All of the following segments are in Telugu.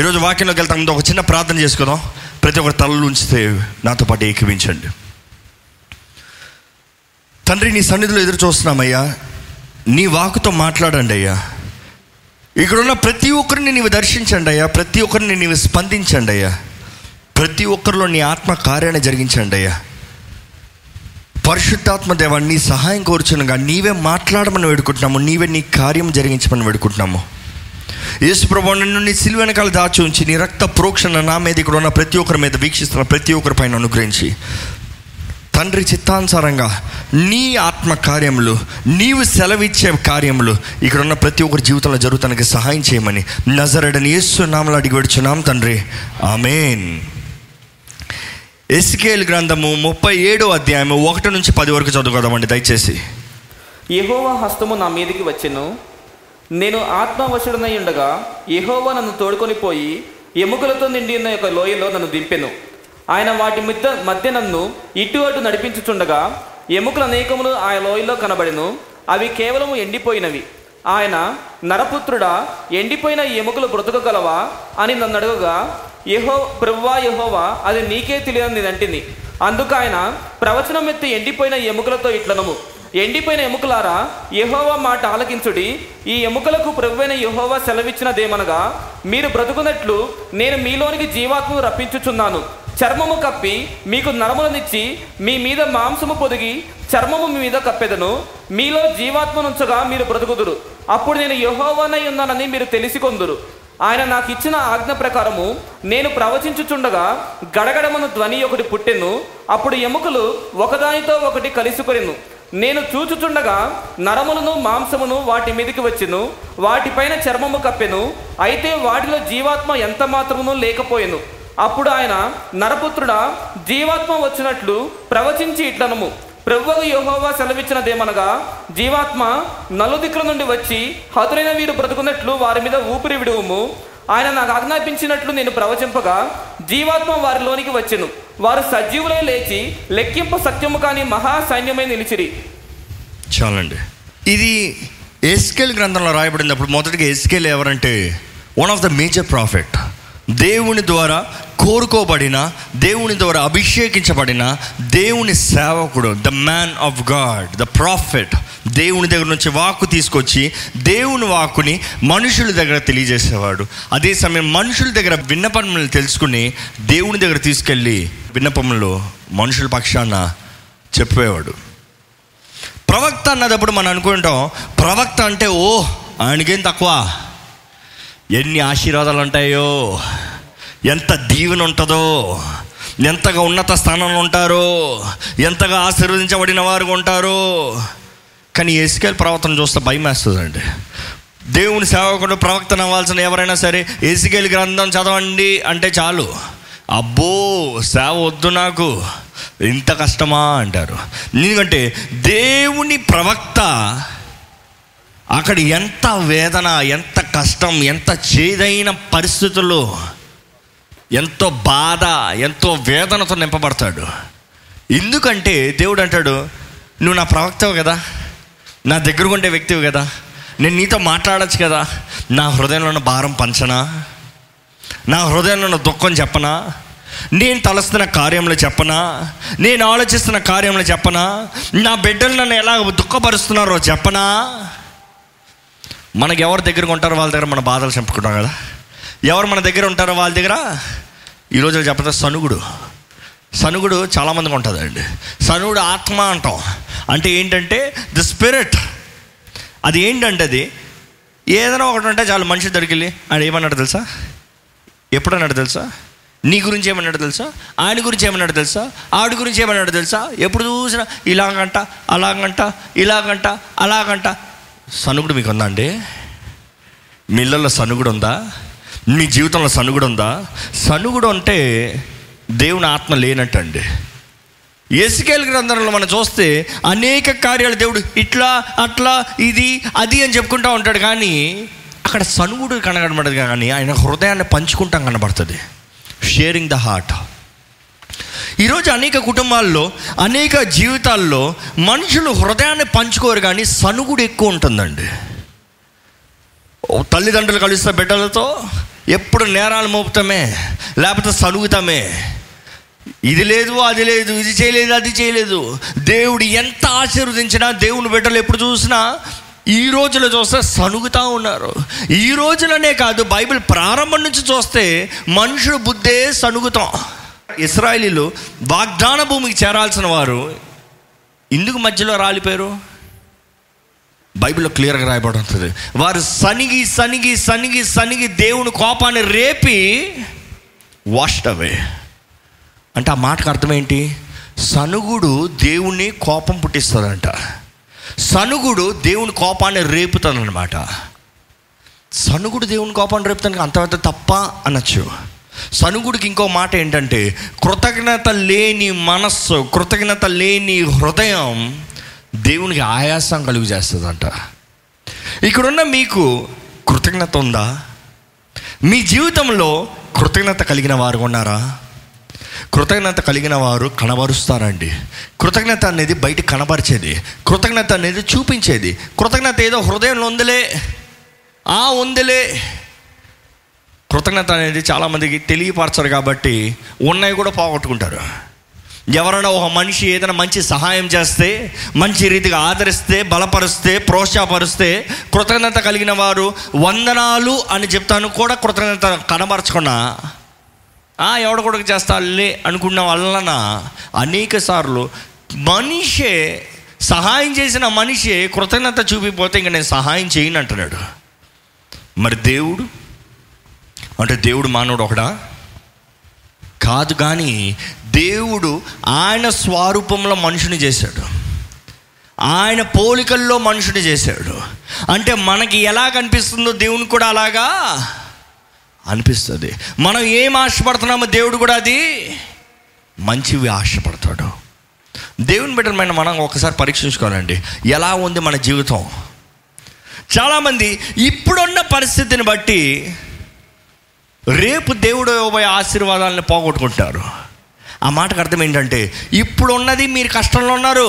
ఈరోజు వాక్యంలోకి వెళ్తాం ముందు ఒక చిన్న ప్రార్థన చేసుకుందాం. ప్రతి ఒక్కరు తలలు ఉంచితే నాతో పాటు ఏకీవించండి. తండ్రి, నీ సన్నిధిలో ఎదురు చూస్తున్నామయ్యా, నీ వాక్కుతో మాట్లాడండి అయ్యా. ఇక్కడున్న ప్రతి ఒక్కరిని నీవు దర్శించండి అయ్యా, ప్రతి ఒక్కరిని నీవు స్పందించండి అయ్యా, ప్రతి ఒక్కరిలో నీ ఆత్మ కార్యాన్ని జరిగించండి అయ్యా. పరిశుద్ధాత్మ దేవా, నీ సహాయం కోరుచునగా నీవే మాట్లాడమని వేడుకుంటున్నాము, నీవే నీ కార్యం జరిగించమని వేడుకుంటున్నాము. యేసు ప్రభువా, నిన్ను నీ సిలువ వెనకాల దాచి ఉంచి నీ రక్త ప్రోక్షణ నా మీద, ఇక్కడ ఉన్న ప్రతి ఒక్కరి మీద, వీక్షిస్తున్న ప్రతి ఒక్కరి పైన అనుగ్రహించి తండ్రి చిత్తానుసారంగా నీ ఆత్మ కార్యములు, నీవు సెలవిచ్చే కార్యములు ఇక్కడ ఉన్న ప్రతి ఒక్కరి జీవితంలో జరుగుతానికి సహాయం చేయమని నజరేయుడైన యేసు నామములో అడిగి వేడుచున్నాం తండ్రి, ఆమేన్. ఎస్కేల్ గ్రంథము 37:1-10 వరకు చదువుకోదామండి దయచేసి. యెహోవా హస్తము నా మీదికి వచ్చెను, నేను ఆత్మవశుడనై ఉండగా యెహోవా నన్ను తోడుకొని పోయి ఎముకలతో నిండి ఉన్న యొక్క లోయలో నన్ను దింపెను. ఆయన వాటి మధ్య నన్ను ఇటు అటు నడిపించుచుండగా ఎముకల అనేకములు ఆ లోయలో కనబడెను, అవి కేవలము ఎండిపోయినవి. ఆయన, నరపుత్రుడా, ఎండిపోయిన ఎముకలు బ్రతుకగలవా అని నన్ను అడగగా, ప్రభువా యెహోవా అది నీకే తెలియదని నేను అంటిని. అందుకు ఆయన, ప్రవచనం ఎత్తి ఎండిపోయిన ఎముకలతో ఇట్లనము, ఎండిపోయిన ఎముకలారా, యెహోవా మాట ఆలకించుడి. ఈ ఎముకలకు ప్రభువైన యెహోవా సెలవిచ్చినదేమనగా, మీరు బ్రతుకున్నట్లు నేను మీలోనికి జీవాత్మను రప్పించుచున్నాను. చర్మము కప్పి మీకు నరములనిచ్చి మీ మీద మాంసము పొదిగి చర్మము మీ మీద కప్పెదను. మీలో జీవాత్మనుంచగా మీరు బ్రతుకుదురు. అప్పుడు నేను యెహోవానై ఉన్నానని మీరు తెలిసికొందురు. ఆయన నాకు ఇచ్చిన ఆజ్ఞ ప్రకారము నేను ప్రవచించుచుండగా గడగడమను ధ్వని ఒకటి పుట్టెను. అప్పుడు ఎముకలు ఒకదానితో ఒకటి కలిసికొనెను. నేను చూచుచుండగా నరములను మాంసమును వాటి మీదకి వచ్చెను, వాటిపైన చర్మము కప్పెను. అయితే వాటిలో జీవాత్మ ఎంత మాత్రమును లేకపోయెను. అప్పుడు ఆయన, నరపుత్రుడా, జీవాత్మ వచ్చినట్లు ప్రవచించి ఇట్లనము, ప్రభువు యెహోవా సెలవిచ్చినదేమనగా, జీవాత్మ నలుదిక్కుల నుండి వచ్చి హతులైన వీరు బ్రతుకున్నట్లు వారి మీద ఊపిరి విడువుము. ఆయన నాకు ఆజ్ఞాపించినట్లు నేను ప్రవచింపగా జీవాత్మ వారిలోనికి వచ్చెను. వారు సజీవులై లేచి లెక్కింపు సత్యము కాని మహాసైన్యమై నిలిచిరి. చాలండి. ఇది ఎస్కేల్ గ్రంథంలో రాయబడినప్పుడు మొదటిగా ఎస్కేల్ ఎవరంటే one of the major prophet, దేవుని ద్వారా కోరుకోబడిన, దేవుని ద్వారా అభిషేకించబడిన దేవుని సేవకుడు, the man of God, the prophet. దేవుని దగ్గర నుంచి వాక్కు తీసుకొచ్చి దేవుని వాక్కుని మనుషుల దగ్గర తెలియజేసేవాడు. అదే సమయం మనుషుల దగ్గర విన్నపములను తెలుసుకుని దేవుని దగ్గర తీసుకెళ్ళి విన్నపములు మనుషుల పక్షాన చెప్పేవాడు. ప్రవక్త అన్నప్పుడు మనం అనుకుంటాం, ప్రవక్త అంటే ఓ ఆయనకేం తక్కువ, ఎన్ని ఆశీర్వాదాలు ఉంటాయో, ఎంత దీవెన ఉంటుందో, ఎంతగా ఉన్నత స్థానంలో ఉంటారో, ఎంతగా ఆశీర్వదించబడిన వారు ఉంటారో. కానీ ఎస్కేల్ ప్రవర్తన చూస్తే భయం వేస్తుందండి. దేవుని సేవకుడు ప్రవర్తన అవ్వాల్సిన ఎవరైనా సరే ఎస్కేల్ గ్రంథం చదవండి అంటే చాలు, అబ్బో సేవ వద్దు నాకు, ఇంత కష్టమా అంటారు. ఎందుకంటే దేవుని ప్రవక్త అక్కడ ఎంత వేదన, ఎంత కష్టం, ఎంత చేదైన పరిస్థితుల్లో, ఎంతో బాధ, ఎంతో వేదనతో నింపబడతాడు. ఎందుకంటే దేవుడు అంటాడు, నువ్వు నా ప్రవక్తవు కదా, నా దగ్గర ఉండే వ్యక్తివి కదా, నేను నీతో మాట్లాడచ్చు కదా, నా హృదయంలో ఉన్న భారం పంచనా, నా హృదయంలో ఉన్న దుఃఖం చెప్పనా, నేను తలస్తున్న కార్యంలో చెప్పనా, నేను ఆలోచిస్తున్న కార్యంలో చెప్పనా, నా బిడ్డలు నన్ను ఎలా దుఃఖపరుస్తున్నారో చెప్పనా. మనకి ఎవరి దగ్గర ఉంటారో వాళ్ళ దగ్గర మన బాధలు చెప్పుకుంటాం కదా, ఎవరు మన దగ్గర ఉంటారో వాళ్ళ దగ్గర ఈరోజు చెప్పదా సనుగుడు చాలామందికి ఉంటుందండి. సనుగుడు ఆత్మ అంటాం, అంటే ఏంటంటే ది స్పిరిట్. అది ఏంటంటే అది ఏదైనా ఒకటి ఉంటే చాలు మనిషి దగ్గరికి వెళ్ళి ఆయన ఏమన్నాడు తెలుసా, ఎప్పుడన్నాడు తెలుసా, నీ గురించి ఏమన్నాడు తెలుసా, ఆయన గురించి ఏమన్నాడు తెలుసా, ఆవిడ గురించి ఏమన్నాడు తెలుసా, ఎప్పుడు చూసినా ఇలాగంట అలాగంట ఇలాగంట అలాగంట. సనుగుడు మీకు ఉందా అండి? మీ ఇళ్ళల్లో సనుగుడు ఉందా? మీ జీవితంలో సనుగుడు ఉందా? సనుగుడు అంటే దేవుని ఆత్మ లేనట్టండి. ఎస్కేల్ గ్రంథంలో మనం చూస్తే అనేక కార్యాలు దేవుడు ఇట్లా అట్లా ఇది అది అని చెప్పుకుంటూ ఉంటాడు, కానీ అక్కడ సనుగుడు కనబడదు. కానీ ఆయన హృదయాన్ని పంచుకుంటాం కనబడుతుంది, షేరింగ్ ద హార్ట్. ఈరోజు అనేక కుటుంబాల్లో, అనేక జీవితాల్లో మనుషులు హృదయాన్ని పంచుకోరు, కానీ సనుగుడు ఎక్కువ ఉంటుందండి. తల్లిదండ్రులు కలుస్తారు బిడ్డలతో, ఎప్పుడు నేరాలు మోపుతామే, లేకపోతే సలుగుతామే. ఇది లేదు, అది లేదు, ఇది చేయలేదు, అది చేయలేదు. దేవుడు ఎంత ఆశీర్వదించినా దేవుని బిడ్డలు ఎప్పుడు చూసినా ఈ రోజులో చూస్తే సనుగుతూ ఉన్నారు. ఈ రోజులనే కాదు, బైబిల్ ప్రారంభం నుంచి చూస్తే మనుషుడు బుద్ధే సనుగుతాం. ఇశ్రాయేలీలు వాగ్దాన భూమికి చేరాల్సిన వారు ఇందుకు మధ్యలో రాలిపోయారు. బైబిల్లో క్లియర్గా రాయబడి ఉంటుంది, వారు సనిగి సనిగి సనిగి సనిగి దేవుని కోపాన్ని రేపి వాష్డ్ అవే. అంటే ఆ మాటకు అర్థమేంటి? సనుగుడు దేవుని కోపం పుట్టిస్తుందంట, సనుగుడు దేవుని కోపాన్ని రేపుతానమాట. సనుగుడు దేవుని కోపాన్ని రేపుతానికి అంతవద్ద తప్ప అనొచ్చు. సనుగుడికి ఇంకో మాట ఏంటంటే, కృతజ్ఞత లేని మనస్సు, కృతజ్ఞత లేని హృదయం దేవునికి ఆయాసం కలుగు చేస్తుందంట. ఇక్కడున్న మీకు కృతజ్ఞత ఉందా? మీ జీవితంలో కృతజ్ఞత కలిగిన వారు ఉన్నారా? కృతజ్ఞత కలిగిన వారు కనబరుస్తారండి. కృతజ్ఞత అనేది బయట కనబరిచేది, కృతజ్ఞత అనేది చూపించేది. కృతజ్ఞత ఏదో హృదయంలో ఉందిలే, ఆ ఉందిలే. కృతజ్ఞత అనేది చాలామందికి తెలియపరచరు కాబట్టి ఉన్నాయి కూడా పోగొట్టుకుంటారు. ఎవరైనా ఒక మనిషి ఏదైనా మంచి సహాయం చేస్తే, మంచి రీతిగా ఆదరిస్తే, బలపరిస్తే, ప్రోత్సాహపరిస్తే కృతజ్ఞత కలిగిన వారు వందనాలు అని చెప్తాను కూడా కృతజ్ఞత కనబరచకుండా ఎవడు కూడా చేస్తాలే అనుకున్న వలన అనేక సార్లు మనిషే సహాయం చేసిన మనిషే కృతజ్ఞత చూపిపోతే ఇంక నేను సహాయం చేయను అంటున్నాడు. మరి దేవుడు అంటే దేవుడు మానవుడు ఒకడా? కాదు. కానీ దేవుడు ఆయన స్వరూపంలో మనుషుని చేశాడు, ఆయన పోలికల్లో మనుషుని చేశాడు. అంటే మనకి ఎలా కనిపిస్తుందో దేవుని కూడా అలాగా అనిపిస్తుంది. మనం ఏం ఆశపడుతున్నామో దేవుడు కూడా అది మంచివి ఆశపడతాడు. దేవుని బిడ్డలమైన మనం ఒకసారి పరీక్షించుకోవాలండి, ఎలా ఉంది మన జీవితం. చాలామంది ఇప్పుడున్న పరిస్థితిని బట్టి రేపు దేవుడు ఇవ్వబోయే ఆశీర్వాదాలను పోగొట్టుకుంటారు. ఆ మాటకు అర్థం ఏంటంటే, ఇప్పుడున్నది మీరు కష్టంలో ఉన్నారు,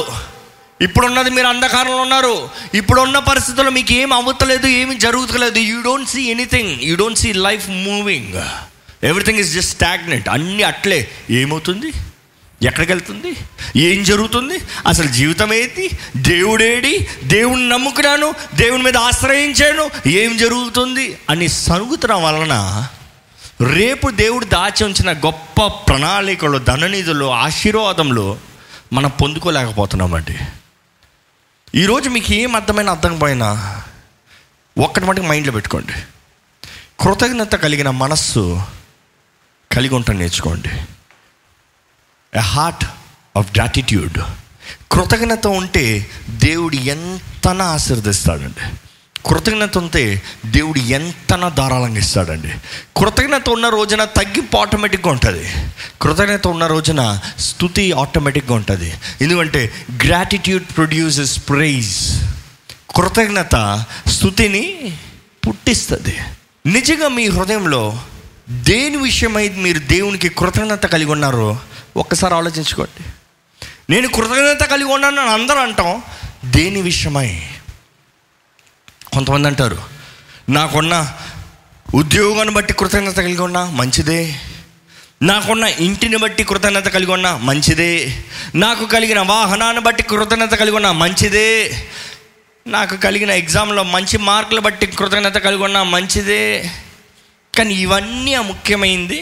ఇప్పుడున్నది మీరు అంధకారంలో ఉన్నారు, ఇప్పుడున్న పరిస్థితుల్లో మీకు ఏం అవ్వట్లేదు, ఏమి జరుగుతలేదు. You don't see anything, you don't see life moving, everything is just stagnant. అన్నీ అట్లే, ఏమవుతుంది, ఎక్కడికి వెళ్తుంది, ఏం జరుగుతుంది, అసలు జీవితం ఏంటి, దేవుడేడి, దేవుని నమ్ముకున్నాను, దేవుని మీద ఆశ్రయించాను, ఏం జరుగుతుంది అని సనుగుతున్న వలన రేపు దేవుడు దాచి ఉంచిన గొప్ప ప్రణాళికలు, ధననిధులు, ఆశీర్వాదంలో మనం పొందుకోలేకపోతున్నామండి. ఈరోజు మీకు ఏం అర్థమైనా అర్థం పోయినా ఒక్కటి మటుకు మైండ్లో పెట్టుకోండి, కృతజ్ఞత కలిగిన మనస్సు కలిగి ఉంటాను నేర్చుకోండి. A heart of gratitude. కృతజ్ఞత ఉంటే దేవుడు ఎంతనా ఆశీర్దిస్తాడండి. కృతజ్ఞత ఉంటే దేవుడు ఎంతనా ధారాళంగా ఇస్తాడండి. కృతజ్ఞత ఉన్న రోజున తగ్గింపు ఆటోమేటిక్గా ఉంటుంది, కృతజ్ఞత ఉన్న రోజున స్తుతి ఆటోమేటిక్గా ఉంటుంది. ఎందుకంటే గ్రాటిట్యూడ్ ప్రొడ్యూసెస్ ప్రైజ్. కృతజ్ఞత స్తుతిని పుట్టిస్తుంది. నిజంగా మీ హృదయంలో దేని విషయమై మీరు దేవునికి కృతజ్ఞత కలిగి ఉన్నారో ఒక్కసారి ఆలోచించుకోండి. నేను కృతజ్ఞత కలిగి ఉన్నాను అని అందరూ అంటాం, దేని విషయమై? కొంతమంది అంటారు, నాకున్న ఉద్యోగాన్ని బట్టి కృతజ్ఞత కలిగి ఉన్నా మంచిదే, నాకున్న ఇంటిని బట్టి కృతజ్ఞత కలిగి ఉన్నా మంచిదే, నాకు కలిగిన వాహనాన్ని బట్టి కృతజ్ఞత కలిగి ఉన్నా మంచిదే, నాకు కలిగిన ఎగ్జామ్లో మంచి మార్కులు బట్టి కృతజ్ఞత కలిగి ఉన్నా మంచిదే. కానీ ఇవన్నీ ముఖ్యమైంది.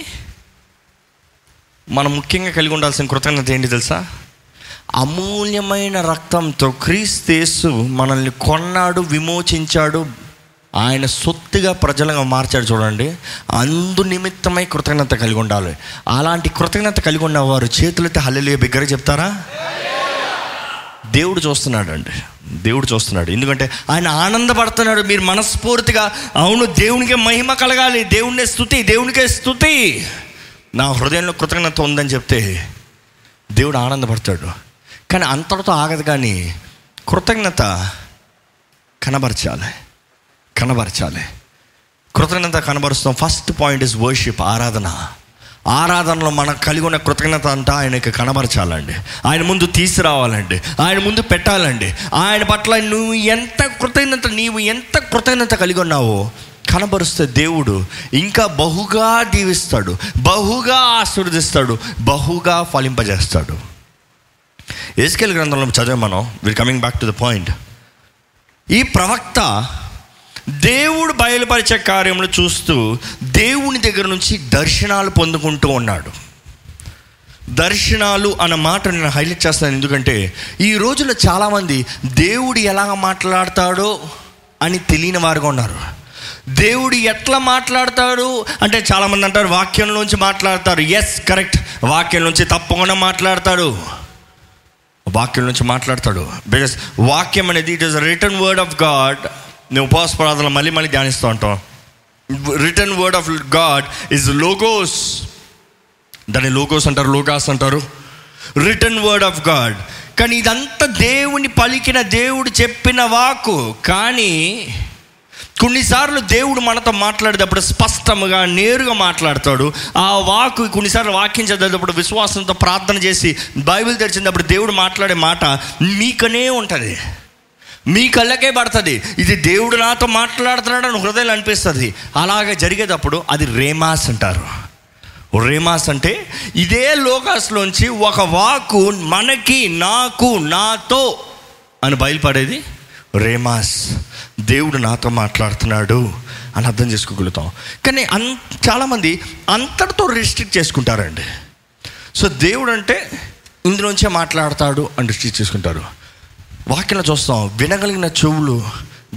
మనం ముఖ్యంగా కలిగి ఉండాల్సిన కృతజ్ఞత ఏంటి తెలుసా? అమూల్యమైన రక్తంతో క్రీస్తు మనల్ని కొన్నాడు, విమోచించాడు, ఆయన సొత్తుగా ప్రజలుగా మార్చాడు. చూడండి, అందు నిమిత్తమై కృతజ్ఞత కలిగి ఉండాలి. అలాంటి కృతజ్ఞత కలిగి ఉన్నవారు చేతులైతే హల్లెలూయా బిగ్గరగా చెప్తారా? దేవుడు చూస్తున్నాడు అండి, దేవుడు చూస్తున్నాడు. ఎందుకంటే ఆయన ఆనందపడుతున్నాడు. మీరు మనస్ఫూర్తిగా అవును దేవునికే మహిమ కలగాలి, దేవునికే స్తుతి, దేవునికే స్తుతి, నా హృదయంలో కృతజ్ఞత ఉందని చెప్తే దేవుడు ఆనందపడతాడు. కానీ అంతటితో ఆగదు. కానీ కృతజ్ఞత కనబరచాలి, కనబరచాలి. కృతజ్ఞత కనబరుస్తాం. ఫస్ట్ పాయింట్ ఇస్ వర్షిప్, ఆరాధన. ఆరాధనలో మనం కలిగి ఉన్న కృతజ్ఞత అంతా ఆయనకి కనబరచాలండి, ఆయన ముందు తీసుకురావాలండి, ఆయన ముందు పెట్టాలండి. ఆయన పట్ల నువ్వు ఎంత కృతజ్ఞత కలిగి ఉన్నావో కనబరుస్తే దేవుడు ఇంకా బహుగా దీవిస్తాడు, బహుగా ఆశీర్వదిస్తాడు, బహుగా ఫలింపజేస్తాడు. యెహెజ్కేలు గ్రంథంలో చదివాం మనం. We are coming back to the point. ఈ ప్రవక్త దేవుడు బయలుపరిచే కార్యములు చూస్తూ దేవుని దగ్గర నుంచి దర్శనాలు పొందుకుంటూ ఉన్నాడు. దర్శనాలు అన్న మాట నేను హైలైట్ చేస్తాను, ఎందుకంటే ఈ రోజుల్లో చాలామంది దేవుడు ఎలా మాట్లాడతాడో అని తెలియని వారుగా ఉన్నారు. దేవుడు ఎట్లా మాట్లాడతాడు అంటే చాలామంది అంటారు వాక్యంలోంచి మాట్లాడతారు. ఎస్, కరెక్ట్, వాక్యంలోంచి తప్పకుండా మాట్లాడతాడు, వాక్యం నుంచి మాట్లాడతాడు. బికాస్ వాక్యం అనేది it is written word of God. నువ్వు ఉపవాస ప్రార్థనలు మళ్ళీ మళ్ళీ ధ్యానిస్తూ ఉంటాం. Written word of God is logos. దాన్ని లోగోస్ అంటారు, లోగాస్ అంటారు, రిటన్ వర్డ్ ఆఫ్ గాడ్. కానీ ఇదంతా దేవుని పలికిన, దేవుడు చెప్పిన వాక్కు. కానీ కొన్నిసార్లు దేవుడు మనతో మాట్లాడేటప్పుడు స్పష్టంగా నేరుగా మాట్లాడతాడు. ఆ వాక్కు కొన్నిసార్లు వాక్యం చదివేటప్పుడు విశ్వాసంతో ప్రార్థన చేసి బైబిల్ తెరిచినప్పుడు దేవుడు మాట్లాడే మాట మీకనే ఉంటుంది, మీ కళ్ళకే పడుతుంది. ఇది దేవుడు నాతో మాట్లాడుతున్నాడు అని హృదయం అనిపిస్తుంది. అలాగే జరిగేటప్పుడు అది రేమాస్ అంటారు. రేమాస్ అంటే ఇదే లోకాస్లోంచి ఒక వాక్కు మనకి, నాకు, నాతో అని బయలుపడేది రేమాస్. దేవుడు నాతో మాట్లాడుతున్నాడు అని అర్థం చేసుకోగలుగుతాం. కానీ చాలామంది అంతటితో రిస్ట్రిక్ట్ చేసుకుంటారండి. సో దేవుడు అంటే ఇందులోంచే మాట్లాడతాడు అని రిస్ట్రిక్ట్ చేసుకుంటారు. వాక్యంలో చూస్తాం, వినగలిగిన చెవులు,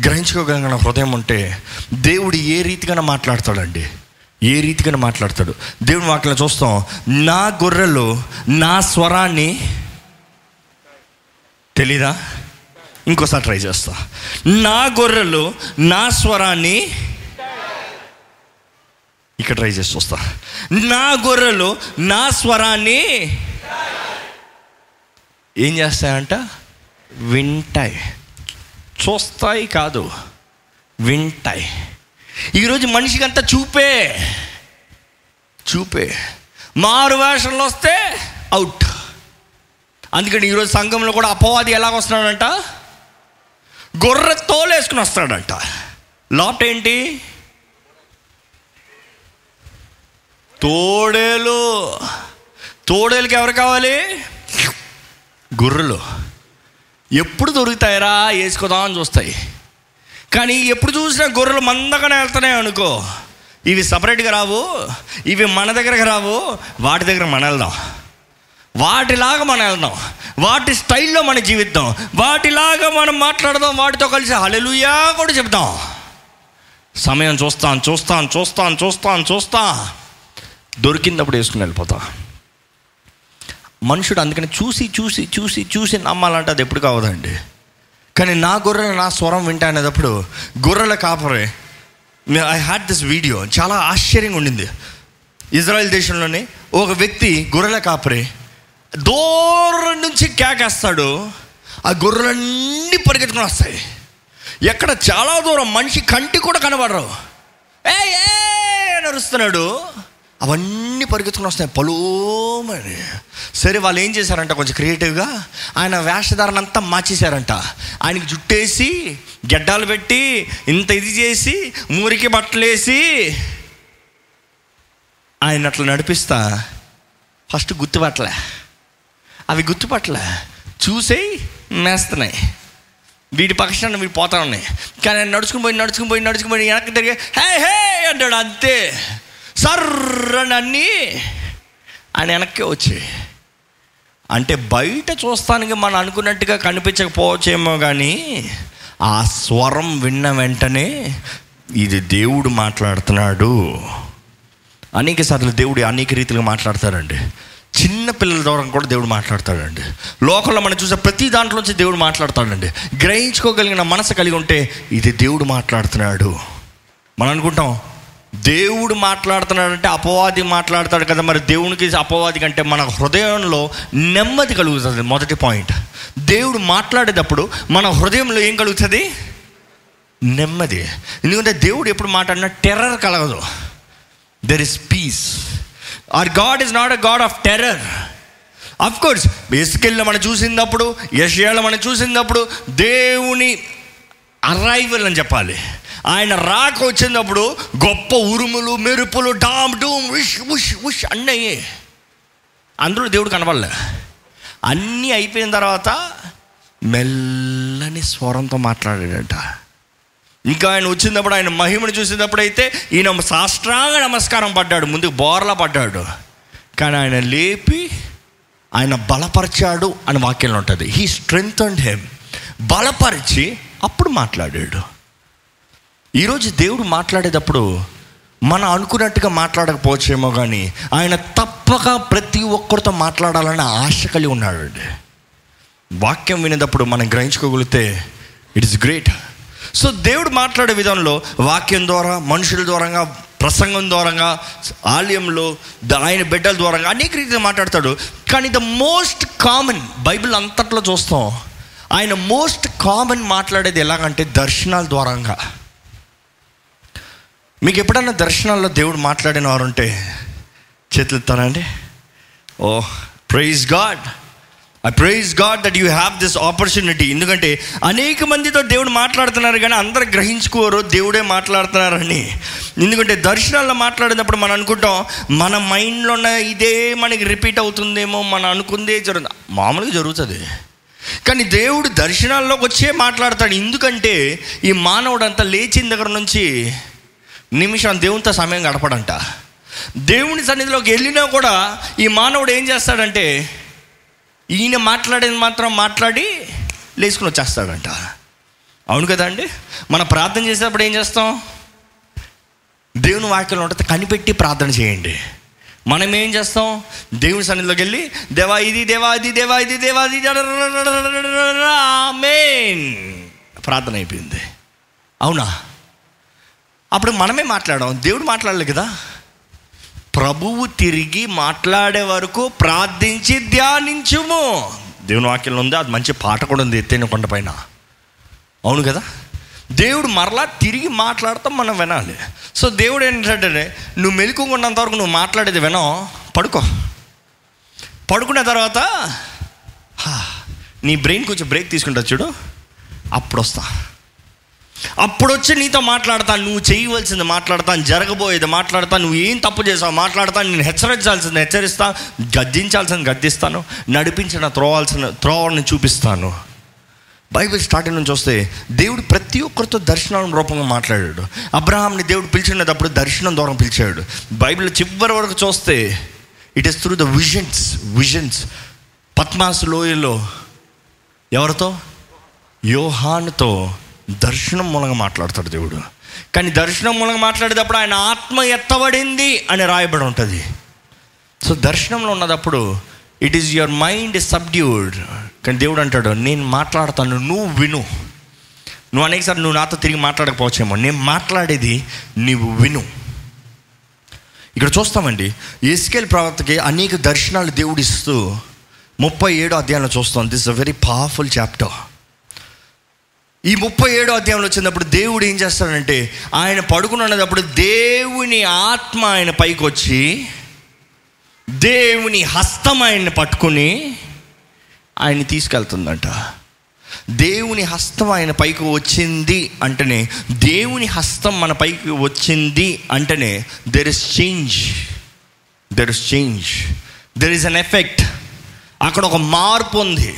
గ్రహించుకోగలిగిన హృదయం ఉంటే దేవుడు ఏ రీతిగా మాట్లాడతాడండి, ఏ రీతిగా మాట్లాడతాడు. దేవుని వాక్యంలో చూస్తాం, నా గొర్రెలు నా స్వరాన్ని తెలీదా, ఇంకోసారి ట్రై చేస్తా, నా గొర్రెలు నా స్వరాన్ని, ఇక్కడ ట్రై చేసి చూస్తా, నా గొర్రెలు నా స్వరాన్ని ఏం చేస్తాయంట, వింటాయి. చూస్తాయి కాదు, వింటాయి. ఈరోజు మనిషికి అంతా చూపే చూపే, మారు వేషంలో వస్తే అవుట్. అందుకని ఈరోజు సంఘంలో కూడా అపవాది ఎలాగ వస్తున్నాడంట, గొర్రె తోలేసుకుని వస్తాడంట. లోపట ఏంటి, తోడేలు. తోడేలుకి ఎవరు కావాలి, గొర్రెలు. ఎప్పుడు దొరుకుతాయరా వేసుకోదామని చూస్తాయి. కానీ ఎప్పుడు చూసినా గొర్రెలు మందగానే వెళ్తున్నాయి అనుకో, ఇవి సపరేట్గా రావు, ఇవి మన దగ్గరకు రావు, వాటి దగ్గర మనం వెళ్దాం, వాటిలాగా మనం వెళ్దాం, వాటి స్టైల్లో మనం జీవిద్దాం, వాటిలాగా మనం మాట్లాడదాం, వాటితో కలిసి హల్లెలూయా కూడా చెప్తాం. సమయం చూస్తాం చూస్తాం చూస్తాం చూస్తాం చూస్తాం, దొరికినప్పుడు వేసుకుని వెళ్ళిపోతాం. మనుషుడు అందుకని చూసి చూసి చూసి చూసి నమ్మాలంటే అది ఎప్పుడు కావదండి. కానీ నా గొర్రెలు నా స్వరం వింటా అనేటప్పుడు గొర్రెల కాపరే. ఐ హ్యాడ్ దిస్ వీడియో, చాలా ఆశ్చర్యంగా ఉండింది. ఇజ్రాయెల్ దేశంలోనే ఒక వ్యక్తి గొర్రెల కాపరే, దూరం నుంచి కేకేస్తాడు, ఆ గొర్రెలన్నీ పరిగెత్తుకుని వస్తాయి. ఎక్కడ చాలా దూరం, మనిషి కంటి కూడా కనబడరు, ఏ నరుస్తున్నాడు, అవన్నీ పరిగెత్తుకుని వస్తాయి పలోమని. సరే వాళ్ళు ఏం చేశారంట, కొంచెం క్రియేటివ్గా ఆయన వేషధారణ అంతా మార్చేశారంట. ఆయనకి జుట్టేసి, గెడ్డాలు పెట్టి, ఇంత ఇది చేసి, మురికి బట్టలేసి ఆయన అట్లా నడిపిస్తా. ఫస్ట్ గుర్తుపట్టలే, అవి గుర్తుపట్టలే, చూసే మేస్తున్నాయి, వీటి పక్షాన వీటి పోతా ఉన్నాయి. కానీ ఆయన నడుచుకుని పోయి నడుచుకుని పోయి నడుచుకుని పోయి వెనక్కి తిరిగి హే హే అంటాడు, అంతే సర్రని అన్నీ ఆయన వెనక్కే వచ్చాయి. అంటే బయట చూస్తానికి మనం అనుకున్నట్టుగా కనిపించకపోవచ్చేమో, కానీ ఆ స్వరం విన్న వెంటనే ఇది దేవుడు మాట్లాడుతున్నాడు. అనేక సార్లు దేవుడు అనేక రీతిలో మాట్లాడతాడండి. చిన్న పిల్లల ద్వారా కూడా దేవుడు మాట్లాడతాడండి. లోకంలో మనం చూసే ప్రతి దాంట్లో నుంచి దేవుడు మాట్లాడతాడండి. గ్రహించుకోగలిగిన మనసు కలిగి ఉంటే ఇది దేవుడు మాట్లాడుతున్నాడు మనం అనుకుంటాం. దేవుడు మాట్లాడుతున్నాడంటే అపవాది మాట్లాడతాడు కదా, మరి దేవునికి అపవాది అంటే మన హృదయంలో నెమ్మది కలుగుతుంది. మొదటి పాయింట్, దేవుడు మాట్లాడేటప్పుడు మన హృదయంలో ఏం కలుగుతుంది, నెమ్మది. ఎందుకంటే దేవుడు ఎప్పుడు మాట్లాడినా టెర్రర్ కలగదు. There is peace. Our God is not a God of terror. Of course, యెహెజ్కేలుని మనం చూసినప్పుడు, యెషయాను మనం చూసినప్పుడు దేవుని అరైవల్ అని చెప్పాలి, ఆయన రాక వచ్చినప్పుడు గొప్ప ఉరుములు మెరుపులు డామ్ డూమ్ ఉష్ ఉష్ ఉష్ అన్నయ్యే. అందులో దేవుడు కనబడలే. అన్నీ అయిపోయిన తర్వాత మెల్లని స్వరంతో మాట్లాడాడట. ఇంకా ఆయన వచ్చినప్పుడు ఆయన మహిమను చూసినప్పుడైతే ఈయన సాష్టాంగ నమస్కారం పడ్డాడు, ముందుకు బోర్లా పడ్డాడు. కానీ ఆయన లేపి ఆయన బలపరిచాడు అని వాక్యంలో ఉంటుంది. హీ స్ట్రెంగ్థెన్డ్ హిమ్, బలపరిచి అప్పుడు మాట్లాడాడు. ఈరోజు దేవుడు మాట్లాడేటప్పుడు మనం అనుకున్నట్టుగా మాట్లాడకపోవచ్చేమో, కానీ ఆయన తప్పక ప్రతి ఒక్కరితో మాట్లాడాలని ఆశ కలిగి ఉన్నాడు. వాక్యం వినేటప్పుడు మనం గ్రహించుకోగలిగితే ఇట్ ఇస్ గ్రేట్. సో దేవుడు మాట్లాడే విధానంలో వాక్యం ద్వారా, మనుషుల ద్వారంగా, ప్రసంగం ద్వారంగా, ఆలయంలో ఆయన బిడ్డల ద్వారంగా అనేక రీతిగా మాట్లాడతాడు. కానీ ద మోస్ట్ కామన్, బైబిల్ అంతట్లో చూస్తాం, ఆయన మోస్ట్ కామన్ మాట్లాడేది ఎలాగంటే దర్శనాల ద్వారంగా. మీకు ఎప్పుడన్నా దర్శనాల్లో దేవుడు మాట్లాడిన వారు ఉంటే చేతులు ఎత్తానండి. Oh praise God, I praise God that you have this opportunity. ఎందుకంటే అనేక మందితో దేవుడు మాట్లాడుతున్నారు, కానీ అందరు గ్రహించుకోరు దేవుడే మాట్లాడుతున్నారని. ఎందుకంటే దర్శనాల్లో మాట్లాడినప్పుడు మనం అనుకుంటాం మన మైండ్లో ఉన్న ఇదే మనకి రిపీట్ అవుతుందేమో, మనం అనుకుందే జరుగుతుంది, మామూలుగా జరుగుతుంది. కానీ దేవుడు దర్శనాల్లోకి వచ్చే మాట్లాడతాడు. ఎందుకంటే ఈ మానవుడు అంతా లేచిన దగ్గర నుంచి నిమిషం దేవునితో సమయం గడపడంట. దేవుని సన్నిధిలోకి వెళ్ళినా కూడా ఈ మానవుడు ఏం చేస్తాడంటే ఈయన మాట్లాడేది మాత్రం మాట్లాడి లేచుకుని వచ్చేస్తాడంట. అవును కదా అండి. మనం ప్రార్థన చేసేటప్పుడు ఏం చేస్తాం? దేవుని వాక్యంలో ఉంటుంది, కనిపెట్టి ప్రార్థన చేయండి. మనం ఏం చేస్తాం? దేవుని సన్నిధిలోకి వెళ్ళి దేవా ఇది, దేవా అది, దేవా ఇది, దేవా ఇది, ఆమేన్, ప్రార్థన అయిపోయింది. అవునా? అప్పుడు మనమే మాట్లాడాం, దేవుడు మాట్లాడలేదు కదా. ప్రభువు తిరిగి మాట్లాడే వరకు ప్రార్థించి ధ్యానించుము. దేవుని వాక్యంలో ఉంది, అది మంచి పాట కూడా ఉంది, ఎత్తైన కొండ పైన. అవును కదా. దేవుడు మరలా తిరిగి మాట్లాడతాం, మనం వినాలి. సో దేవుడు ఏంటంటే నువ్వు మెలుకున్నంత వరకు నువ్వు మాట్లాడేది వినవు, పడుకో. పడుకున్న తర్వాత నీ బ్రెయిన్ కొంచెం బ్రేక్ తీసుకుంటా చూడు, అప్పుడు వస్తా, అప్పుడు వచ్చి నీతో మాట్లాడతాను, నువ్వు చేయవలసింది మాట్లాడతాను, జరగబోయేది మాట్లాడతాను, నువ్వు ఏం తప్పు చేసావు మాట్లాడతాను, నేను హెచ్చరించాల్సింది హెచ్చరిస్తాను, గద్దించాల్సింది గద్దిస్తాను, నడిపించిన త్రోవని చూపిస్తాను. బైబిల్ స్టార్టింగ్ నుంచి వస్తే దేవుడు ప్రతి ఒక్కరితో దర్శనం రూపంగా మాట్లాడాడు. అబ్రహాంని దేవుడు పిలిచినప్పుడు దర్శనం ద్వారా పిలిచాడు. బైబిల్ చివరి వరకు చూస్తే it is through the visions. పద్మాసు లోయలో ఎవరితో? యోహానుతో దర్శనం మూలంగా మాట్లాడతాడు దేవుడు. కానీ దర్శనం మూలంగా మాట్లాడేటప్పుడు ఆయన ఆత్మ ఎత్తబడింది అని రాయబడి ఉంటుంది. సో దర్శనంలో ఉన్నప్పుడు it is your mind is subdued. కానీ దేవుడు అంటాడు నేను మాట్లాడతాను, నువ్వు విను. నువ్వు అనేకసారి నువ్వు నాతో తిరిగి మాట్లాడకపోవచ్చేమో, నేను మాట్లాడేది నువ్వు విను. ఇక్కడ చూస్తామండి, యెహెజ్కేలు ప్రవక్తకి అనేక దర్శనాలు దేవుడు ఇస్తూ 37 అధ్యాయంలో చూస్తాం. This is a very powerful chapter. ఈ 37 అధ్యాయంలో వచ్చినప్పుడు దేవుడు ఏం చేస్తాడంటే ఆయన పడుకుని ఉన్నప్పుడు దేవుని ఆత్మ ఆయన పైకి వచ్చి దేవుని హస్తం ఆయన్ని పట్టుకుని ఆయన్ని తీసుకెళ్తుందంట. దేవుని హస్తం ఆయన పైకి వచ్చింది అంటేనే, దేవుని హస్తం మన పైకి వచ్చింది అంటేనే there is change, there is an effect. అక్కడ ఒక మార్పు ఉంది,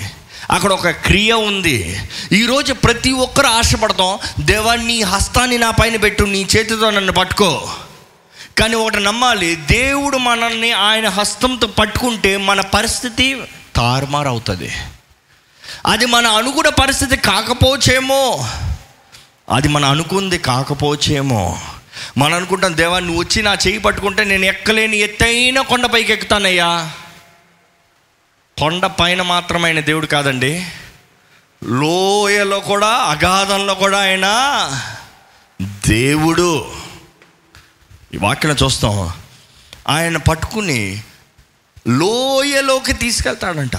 అక్కడ ఒక క్రియ ఉంది. ఈరోజు ప్రతి ఒక్కరు ఆశపడతాం, దేవా నీ హస్తాన్ని నా పైన పెట్టు, నీ చేతితో నన్ను పట్టుకో. కానీ ఒకటి నమ్మాలి, దేవుడు మనల్ని ఆయన హస్తంతో పట్టుకుంటే మన పరిస్థితి తారుమారు అవుతుంది. అది మన అనుకున్న పరిస్థితి కాకపోవచ్చేమో, అది మన అనుకుంది కాకపోవచ్చేమో. మనం అనుకుంటాం, దేవా నువ్వు వచ్చి నా చేయి పట్టుకుంటే నేను ఎక్కలేని ఎత్తైన కొండపైకి ఎక్కుతానయ్యా. కొండ పైన మాత్రమైన దేవుడు కాదండి, లోయలో కూడా, అగాధంలో కూడా ఆయన దేవుడు. ఈ వాక్యం చూస్తాం, ఆయన పట్టుకుని లోయలోకి తీసుకెళ్తాడంట.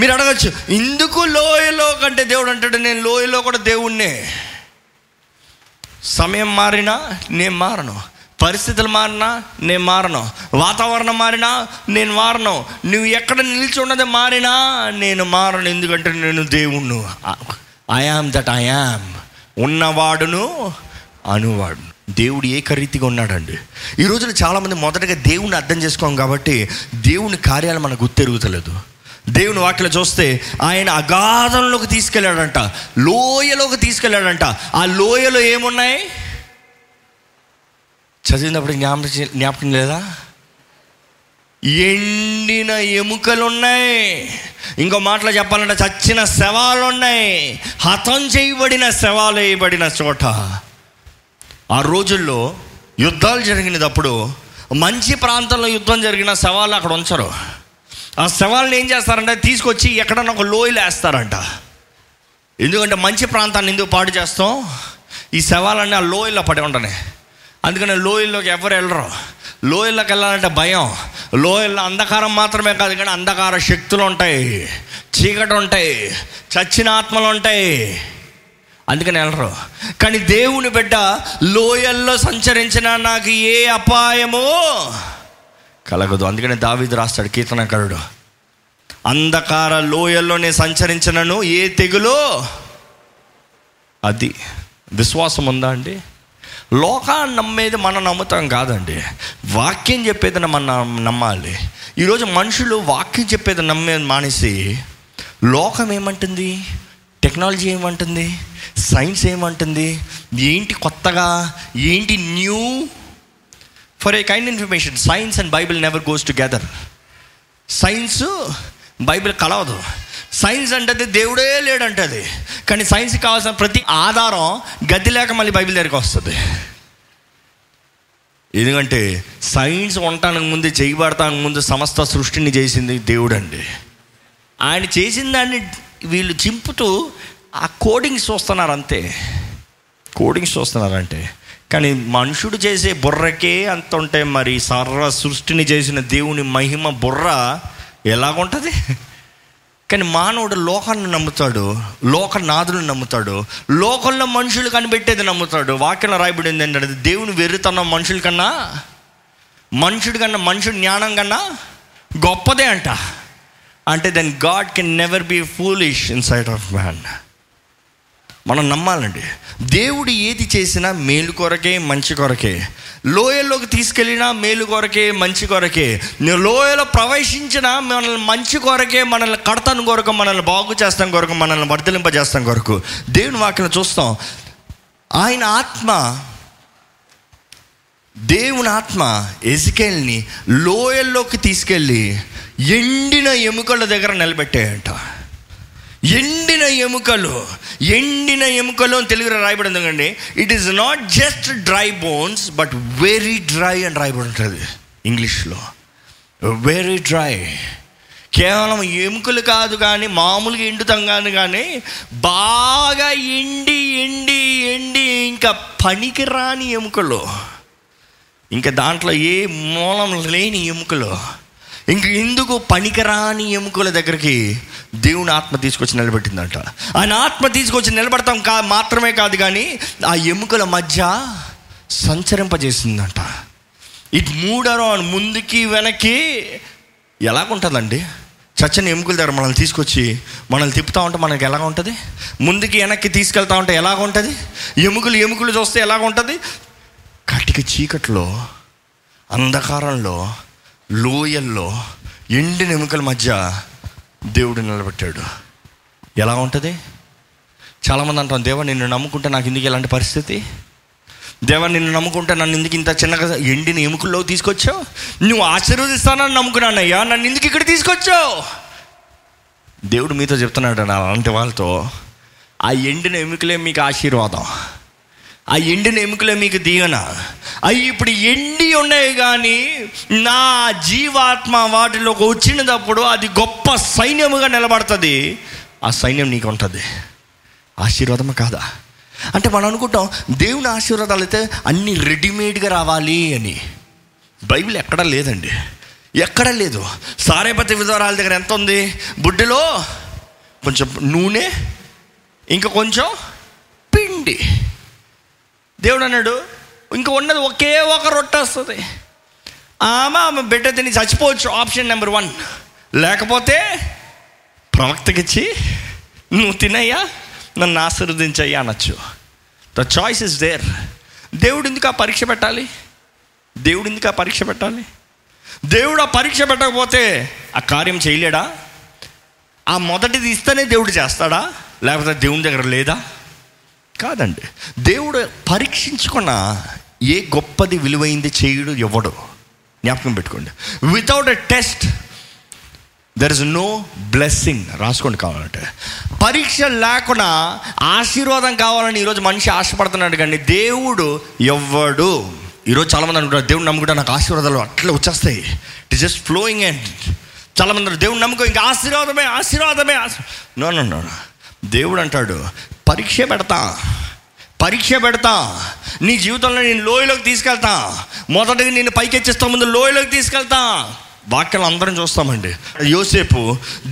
మీరు అడగచ్చు, ఎందుకు లోయలో? కంటే దేవుడు అంటాడు నేను లోయలో కూడా దేవుణ్ణే. సమయం మారినా నేను మారను, పరిస్థితులు మారినా నేను మారను, వాతావరణం మారినా నేను మారను, నువ్వు ఎక్కడ నిలిచి ఉన్నది మారినా నేను మారను. ఎందుకంటే నేను దేవుణ్ణి. I am that I am, ఉన్నవాడును అనువాడును. దేవుడు ఏకరీతిగా ఉన్నాడండి. ఈ రోజున చాలామంది మొదటగా దేవుణ్ణి అర్థం చేసుకోం కాబట్టి దేవుని కార్యాలు మనకు గుర్తెరుగుతలేదు. దేవుని వాక్యలో చూస్తే ఆయన అగాధంలోకి తీసుకెళ్ళాడంట, లోయలోకి తీసుకెళ్ళాడంట. ఆ లోయలో ఏమున్నాయి చదివినప్పుడు జ్ఞాపకం లేదా? ఎండిన ఎముకలు ఉన్నాయి, ఇంకో మాటలో చెప్పాలంటే చచ్చిన శవాలు ఉన్నాయి, హతం చేయబడిన శవాలు వేయబడిన చోట. ఆ రోజుల్లో యుద్ధాలు జరిగినప్పుడు మంచి ప్రాంతంలో యుద్ధం జరిగిన శవాలు అక్కడ ఉంచరు. ఆ శవాలను ఏం చేస్తారంటే తీసుకొచ్చి ఎక్కడన్నా ఒక లోయలు వేస్తారంట. ఎందుకంటే మంచి ప్రాంతాన్ని ఎందుకు పాడు చేస్తాం, ఈ శవాలన్నీ ఆ లోయల్లో పడి ఉండనే. అందుకని లోయల్లోకి ఎవరు వెళ్ళరు, లోయల్లోకి వెళ్ళాలంటే భయం. లోయల్లో అంధకారం మాత్రమే కాదు, కానీ అంధకార శక్తులు ఉంటాయి, చీకటి ఉంటాయి, చచ్చిన ఆత్మలు ఉంటాయి, అందుకని వెళ్ళరు. కానీ దేవుని బిడ్డ లోయల్లో సంచరించిన నాకు ఏ అపాయమో కలగదు. అందుకనే దావీదు రాస్తాడు కీర్తనకారుడు, అంధకార లోయల్లోనే సంచరించినను ఏ తెగులో. అది విశ్వాసం ఉందా అండి? లోకాన్ని నమ్మేది మనం నమ్ముతాం కాదండి, వాక్యం చెప్పేది మనం నమ్మాలి. ఈరోజు మనుషులు వాక్యం చెప్పేది నమ్మేది మానేసి లోకం ఏమంటుంది, టెక్నాలజీ ఏమంటుంది, సైన్స్ ఏమంటుంది, ఏంటి కొత్తగా, ఏంటి new. For a kind information, science and Bible never goes together. Science Bible కలవదు. సైన్స్ అంటే దేవుడే లేడంటది, కానీ సైన్స్కి కావాల్సిన ప్రతి ఆధారం గతి లేక మళ్ళీ బైబిల్ దగ్గరికి వస్తుంది. ఎందుకంటే సైన్స్ ఉండటానికి ముందు, చేయబడటానికి ముందు సమస్త సృష్టిని చేసింది దేవుడు అండి. ఆయన చేసిన దాన్ని వీళ్ళు చింపుతూ ఆ కోడింగ్స్ చూస్తున్నారు అంతే, కోడింగ్స్ చూస్తున్నారంటే. కానీ మనుషుడు చేసే బుర్రకే అంత ఉంటాయి, మరి సర్వ సృష్టిని చేసిన దేవుని మహిమ బుర్ర ఎలాగుంటుంది? కానీ మానవుడు లోకాన్ని నమ్ముతాడు, లోకనాథులను నమ్ముతాడు, లోకంలో మనుషులు కనిపెట్టేది నమ్ముతాడు. వాక్యంలో రాయబడింది ఏంటంటే దేవుని వెర్రితనం మనుషుల కన్నా, మనుషుడి కన్నా, మనుషుడి జ్ఞానం కన్నా గొప్పదే అంట. అంటే then God can never be foolish in sight of man. మనం నమ్మాలండి, దేవుడు ఏది చేసినా మేలు కొరకే, మంచి కొరకే. లోయల్లోకి తీసుకెళ్ళినా మేలు కొరకే, మంచి కొరకే. నేను లోయలో ప్రవేశించినా మనల్ని మంచి కొరకే, మనల్ని కడతాను కొరకు, మనల్ని బాగు చేస్తాం కొరకు, మనల్ని వర్ధలింపజేస్తాం కొరకు. దేవుని వాక్యం చూస్తాం, ఆయన ఆత్మ, దేవుని ఆత్మ ఎజికేల్ని లోయల్లోకి తీసుకెళ్ళి ఎండిన ఎముకల దగ్గర నిలబెట్టాయంట. ఎండిన ఎముకలు, ఎండిన ఎముకలు అని తెలుగులో రాయబడింది కదండి. It is not just dry bones but very dry అని రాయబడి ఉంటుంది ఇంగ్లీష్లో. వెరీ డ్రై, కేవలం ఎముకలు కాదు, కానీ మామూలుగా ఎండుతాం కాదు, కానీ బాగా ఎండి ఎండి ఎండి ఇంకా పనికిరాని ఎముకలు, ఇంకా దాంట్లో ఏ మూలం లేని ఎముకలు, ఇంక ఎందుకు పనికిరాని ఎముకల దగ్గరికి దేవుని ఆత్మ తీసుకొచ్చి నిలబెట్టిందంట. ఆయన ఆత్మ తీసుకొచ్చి నిలబడతాం మాత్రమే కాదు, కానీ ఆ ఎముకల మధ్య సంచరింపజేసిందంట. ఇట్ మూడ్ అరౌండ్, ముందుకి వెనక్కి. ఎలాగుంటుందండి చచ్చిన ఎముకల దగ్గర మనల్ని తీసుకొచ్చి మనల్ని తిప్పుతూ ఉంటే మనకి ఎలాగ ఉంటుంది? ముందుకి వెనక్కి తీసుకెళ్తా ఉంటే ఎలాగ ఉంటుంది? ఎముకలు చూస్తే ఎలాగ ఉంటుంది? కటిక చీకట్లో, అంధకారంలో, లోయల్లో, ఎండిన ఎముకల మధ్య దేవుడు నిలబెట్టాడు. ఎలా ఉంటుంది? చాలామంది అంటాం, దేవా నిన్ను నమ్ముకుంటే నాకు ఎందుకు ఇలాంటి పరిస్థితి, దేవా నిన్ను నమ్ముకుంటే నన్ను ఎందుకు ఇంత చిన్నగా ఎండిన ఎముకల్లో తీసుకొచ్చావు, నువ్వు ఆశీర్వదిస్తానని నమ్ముకున్నానయ్యా, నన్ను ఎందుకు ఇక్కడ తీసుకొచ్చావు? దేవుడు మీతో చెప్తున్నాడు, అలాంటి వాళ్ళతో ఆ ఎండిన ఎముకలే మీకు ఆశీర్వాదం, ఆ ఎండిన ఎముకలే మీకు దీవెన. అవి ఇప్పుడు ఎండి ఉన్నాయి, కానీ నా జీవాత్మ వాటిలోకి వచ్చినప్పుడు అది గొప్ప సైన్యముగా నిలబడుతుంది. ఆ సైన్యం నీకు ఉంటుంది. ఆశీర్వాదమా కాదా? అంటే మనం అనుకుంటాం దేవుని ఆశీర్వాదాలు అయితే అన్నీ రెడీమేడ్గా రావాలి అని. బైబిల్ ఎక్కడా లేదండి, ఎక్కడా లేదు. సారేపతి విధవరాల దగ్గర ఎంత ఉంది? బుడ్డిలో కొంచెం నూనె, ఇంకా కొంచెం పిండి. దేవుడు అన్నాడు ఇంకా ఉన్నది ఒకే ఒక రొట్టె వస్తుంది, ఆమె బిడ్డ తిని చచ్చిపోవచ్చు, ఆప్షన్ నెంబర్ 1. లేకపోతే ప్రవక్తకిచ్చి నువ్వు తినయ్యా, నన్ను ఆశీర్వదించయ్యా అనొచ్చు. The choice is there. దేవుడు ఎందుకు ఆ పరీక్ష పెట్టాలి? దేవుడు ఎందుకు ఆ పరీక్ష పెట్టాలి? దేవుడు ఆ పరీక్ష పెట్టకపోతే ఆ కార్యం చేయలేడా? ఆ మొదటిది ఇస్తేనే దేవుడు చేస్తాడా? లేకపోతే దేవుని దగ్గర లేదా? కాదండి. దేవుడు పరీక్షించుకున్న ఏ గొప్పది విలువైంది చేయడు ఎవడు. జ్ఞాపకం పెట్టుకోండి, without a test there is no blessing. రాసుకోండి కావాలంటే. పరీక్ష లేకుండా ఆశీర్వాదం కావాలని ఈరోజు మనిషి ఆశపడుతున్నాడు, కానీ దేవుడు ఎవ్వడు. ఈరోజు చాలామంది అనుకుంటారు దేవుడు నమ్ముకుంటా నాకు ఆశీర్వాదాలు అట్లా వచ్చేస్తాయి, it is just flowing. And చాలామంది దేవుడు నమ్ముకో ఇంకా ఆశీర్వాదమే ఆశీర్వాదమే. నో నో నో, దేవుడు అంటాడు పరీక్ష పెడతా, పరీక్ష పెడతా, నీ జీవితంలో నేను లోయలోకి తీసుకెళ్తా, మొదటిది నేను పైకెచ్చిస్తా, ముందు లోయలోకి తీసుకెళ్తా. వాక్యాలు అందరం చూస్తామండి. యోసేపు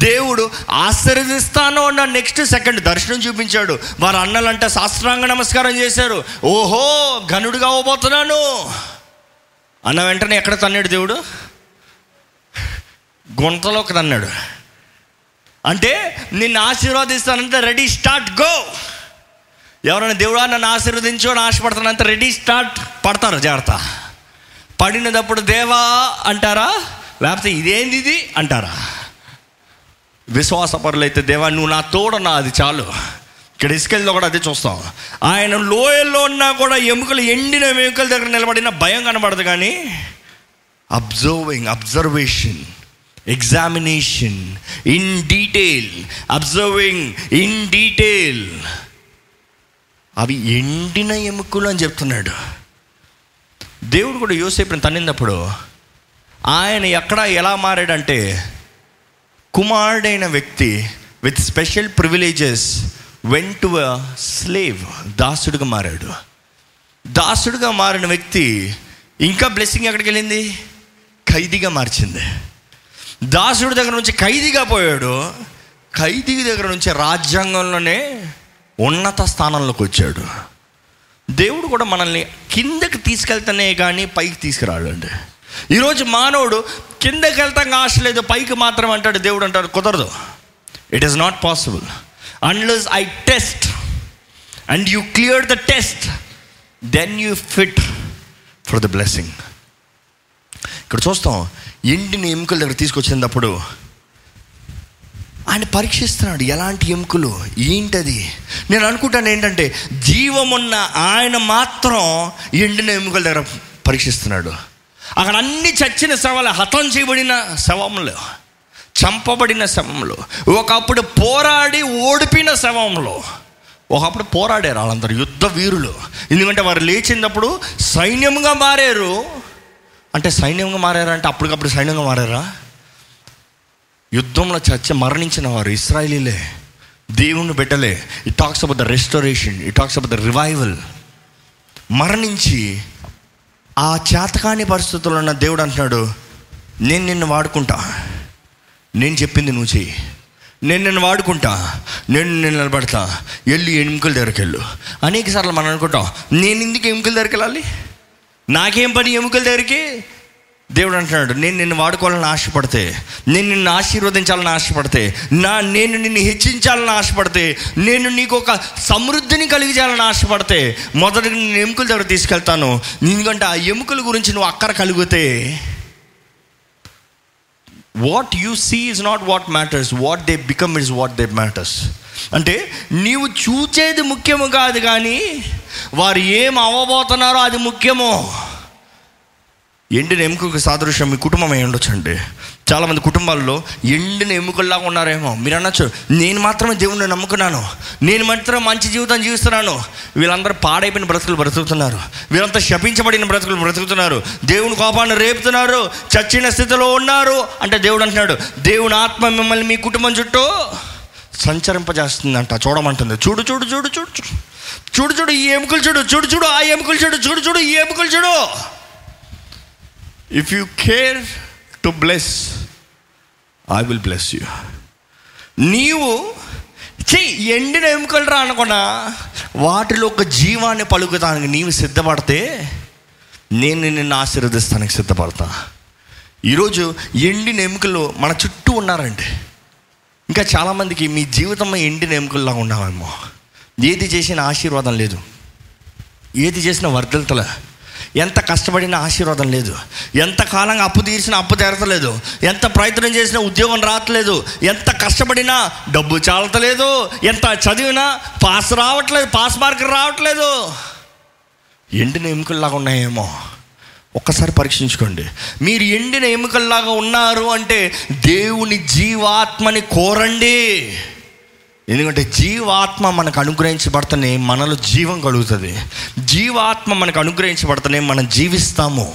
దేవుడు ఆశీర్వదిస్తాను అన్న నెక్స్ట్ సెకండ్ దర్శనం చూపించాడు. వారు అన్నలంటే శాస్త్రాంగ నమస్కారం చేశారు. ఓహో ఘనుడిగా అవ్వబోతున్నాను అన్న వెంటనే ఎక్కడ తన్నాడు దేవుడు? గుంటలోకి తన్నాడు. అంటే నిన్ను ఆశీర్వాదిస్తానంటే రెడీ స్టార్ట్ గో. ఎవరైనా దేవుడా నన్ను ఆశీర్వదించు అని ఆశపడుతున్నంత రెడీ స్టార్ట్ పడతారు. జాగ్రత్త పడినప్పుడు దేవా అంటారా, లేకపోతే ఇదేంది ఇది అంటారా? విశ్వాసపరులు అయితే దేవా నువ్వు నా తోడన్నా అది చాలు. ఇక్కడ ఇసుకెళ్ళిలో కూడా అదే చూస్తాం. ఆయన లోయల్లో ఉన్నా కూడా ఎముకలు ఎండిన ఎముకల దగ్గర నిలబడిన భయం కనబడదు, కానీ observation, examination in detail, observing in detail, అవి ఎండిన ఎముకలు అని చెప్తున్నాడు. దేవుడు కూడా యోసేపుని తన్నినప్పుడు ఆయన ఎక్కడ ఎలా మారాడంటే, కుమారుడైన వ్యక్తి with special privileges went to a slave. దాసుడుగా మారాడు. దాసుడుగా మారిన వ్యక్తి ఇంకా బ్లెస్సింగ్ ఎక్కడికి వెళ్ళింది? ఖైదీగా మార్చింది. దాసుడి దగ్గర నుంచి ఖైదీగా పోయాడు. ఖైదీ దగ్గర నుంచి రాజ్యాంగంలోనే ఉన్నత స్థానంలోకి వచ్చాడు. దేవుడు కూడా మనల్ని కిందకి తీసుకెళ్తానే కానీ పైకి తీసుకురాడు అండి. ఈరోజు మానవుడు కిందకి వెళ్తాం ఆశ లేదు, పైకి మాత్రం అంటాడు. దేవుడు అంటాడు కుదరదు, it is not possible unless I test and you clear the test then you fit for the blessing. ఇక్కడ చూస్తాం ఎండిని ఎముకల దగ్గర తీసుకొచ్చినప్పుడు ఆయన పరీక్షిస్తున్నాడు. ఎలాంటి ఎముకలు ఏంటది? నేను అనుకుంటాను ఏంటంటే జీవమున్న ఆయన మాత్రం ఎండిన ఎముకల దగ్గర పరీక్షిస్తున్నాడు. అక్కడ అన్ని చచ్చిన శవాల, హతం చేయబడిన శవంలో, చంపబడిన శవంలో, ఒకప్పుడు పోరాడి ఓడిపిన శవంలో, ఒకప్పుడు పోరాడారు వాళ్ళందరూ యుద్ధ వీరులు. ఎందుకంటే వారు లేచినప్పుడు సైన్యంగా మారారు. అంటే సైన్యంగా మారారంటే అప్పటికప్పుడు సైన్యంగా మారారా? యుద్ధంలో చచ్చి మరణించిన వారు ఇస్రాయేలీలే, దేవుని బిడ్డలే. It talks about the restoration, it talks about the revival. మరణించి ఆ చేతకాని పరిస్థితుల్లో ఉన్న దేవుడు అంటున్నాడు, నేను నిన్ను వాడుకుంటా, నేను చెప్పింది నువ్వు చెయ్యి, నేను నిన్ను వాడుకుంటా, నేను నిన్ను నిలబడతా, వెళ్ళి ఎముకల దగ్గరికి వెళ్ళు. అనేక సార్లు మనం అనుకుంటాం నేను ఎందుకు ఎముకల దగ్గరికి వెళ్ళాలి, నాకేం పని ఎముకల దగ్గరికి? దేవుడు అంటున్నాడు నేను నిన్ను వాడుకోవాలని ఆశపడితే, నేను నిన్ను ఆశీర్వదించాలని ఆశపడితే, నేను నిన్ను హెచ్చించాలని ఆశపడితే, నేను నీకు ఒక సమృద్ధిని కలిగించాలని ఆశపడితే, మొదట నేను ఎముకల దగ్గర తీసుకెళ్తాను. ఎందుకంటే ఆ ఎముకల గురించి నువ్వు అక్కర కలిగితే, what you see is not what matters, what they become is what they matters. అంటే నీవు చూచేది ముఖ్యము కాదు, కానీ వారు ఏం అవ్వబోతున్నారో అది ముఖ్యము. ఎండిన ఎముకకు సాదృశ్యం మీ కుటుంబం అయి ఉండొచ్చు అండి. చాలామంది కుటుంబాల్లో ఎండిన ఎముకల్లాగా ఉన్నారేమో. మీరు అనొచ్చు నేను మాత్రమే దేవుణ్ణి నమ్ముకున్నాను, నేను మాత్రం మంచి జీవితం జీవిస్తున్నాను. వీళ్ళందరూ పాడైపోయిన బ్రతుకులు బ్రతుకుతున్నారు, వీళ్ళంతా శపించబడిన బ్రతుకులు బ్రతుకుతున్నారు, దేవుని కోపాన్ని రేపుతున్నారు, చచ్చిన స్థితిలో ఉన్నారు. అంటే దేవుడు అంటున్నాడు దేవుని ఆత్మ మిమ్మల్ని మీ కుటుంబం చుట్టూ సంచరింపజేస్తుందంట. చూడమంటుంది. చూడు చూడు చూడు చూడు చూడు చూడు ఈ ఎముకలు చూడు, చూడు చూడు ఆ ఎముకలు చూడు, చూడు చూడు ఈ ఎముకలు చూడు. If you care to bless, I will bless you. నీవు ఎండిన ఎముకలు రా అనుకున్నా వాటిలో ఒక జీవాన్ని పలుకుతానికి నీవు సిద్ధపడితే నేను నిన్ను ఆశీర్వదిస్తానికి సిద్ధపడతా. ఈరోజు ఎండిన ఎముకలు మన చుట్టూ ఉన్నారండి. ఇంకా చాలామందికి మీ జీవితంలో ఎండిన ఎముకల్లాగా ఉన్నామేమో. ఏది చేసిన ఆశీర్వాదం లేదు, ఏది చేసిన వర్ధలతలే, ఎంత కష్టపడినా ఆశీర్వాదం లేదు, ఎంత కాలంగా అప్పు తీర్చినా అప్పు తీరతలేదు, ఎంత ప్రయత్నం చేసినా ఉద్యోగం రావట్లేదు, ఎంత కష్టపడినా డబ్బు చాలతలేదు, ఎంత చదివినా పాస్ రావట్లేదు, పాస్ మార్కులు రావట్లేదు. ఎండిన ఎముకల్లాగా ఉన్నాయేమో ఒక్కసారి పరీక్షించుకోండి. మీరు ఎండిన ఎముకల్లాగా ఉన్నారు అంటే దేవుని జీవాత్మని కోరండి. ఎందుకంటే జీవాత్మ మనకు అనుగ్రహించబడితేనే మనలో జీవం కలుగుతుంది. జీవాత్మ మనకు అనుగ్రహించబడితేనే మనం జీవిస్తాము.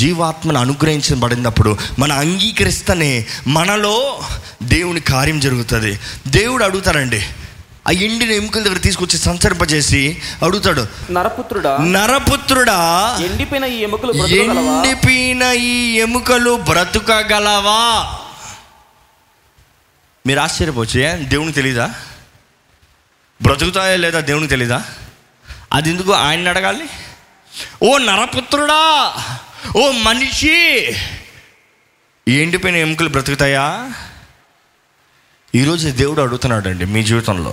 జీవాత్మను అనుగ్రహించబడినప్పుడు మనం అంగీకరిస్తేనే మనలో దేవుని కార్యం జరుగుతుంది. దేవుడు అడుగుతారండి, ఆ ఎండిన ఎముకల దగ్గర తీసుకొచ్చి సంచరింపజేసి అడుగుతాడు, నరపుత్రుడా, నరపుత్రుడా, ఎండిపోయిన ఈ ఎముకలు బ్రతుకగలవా? మీరు ఆశ్చర్యపోవచ్చు, దేవునికి తెలీదా బ్రతుకుతాయో లేదా? దేవునికి తెలీదా? అది ఎందుకు ఆయన్ని అడగాలి? ఓ నరపుత్రుడా, ఓ మనిషి, ఎండిపోయిన ఎముకలు బ్రతుకుతాయా? ఈరోజు దేవుడు అడుగుతున్నాడు అండి, మీ జీవితంలో,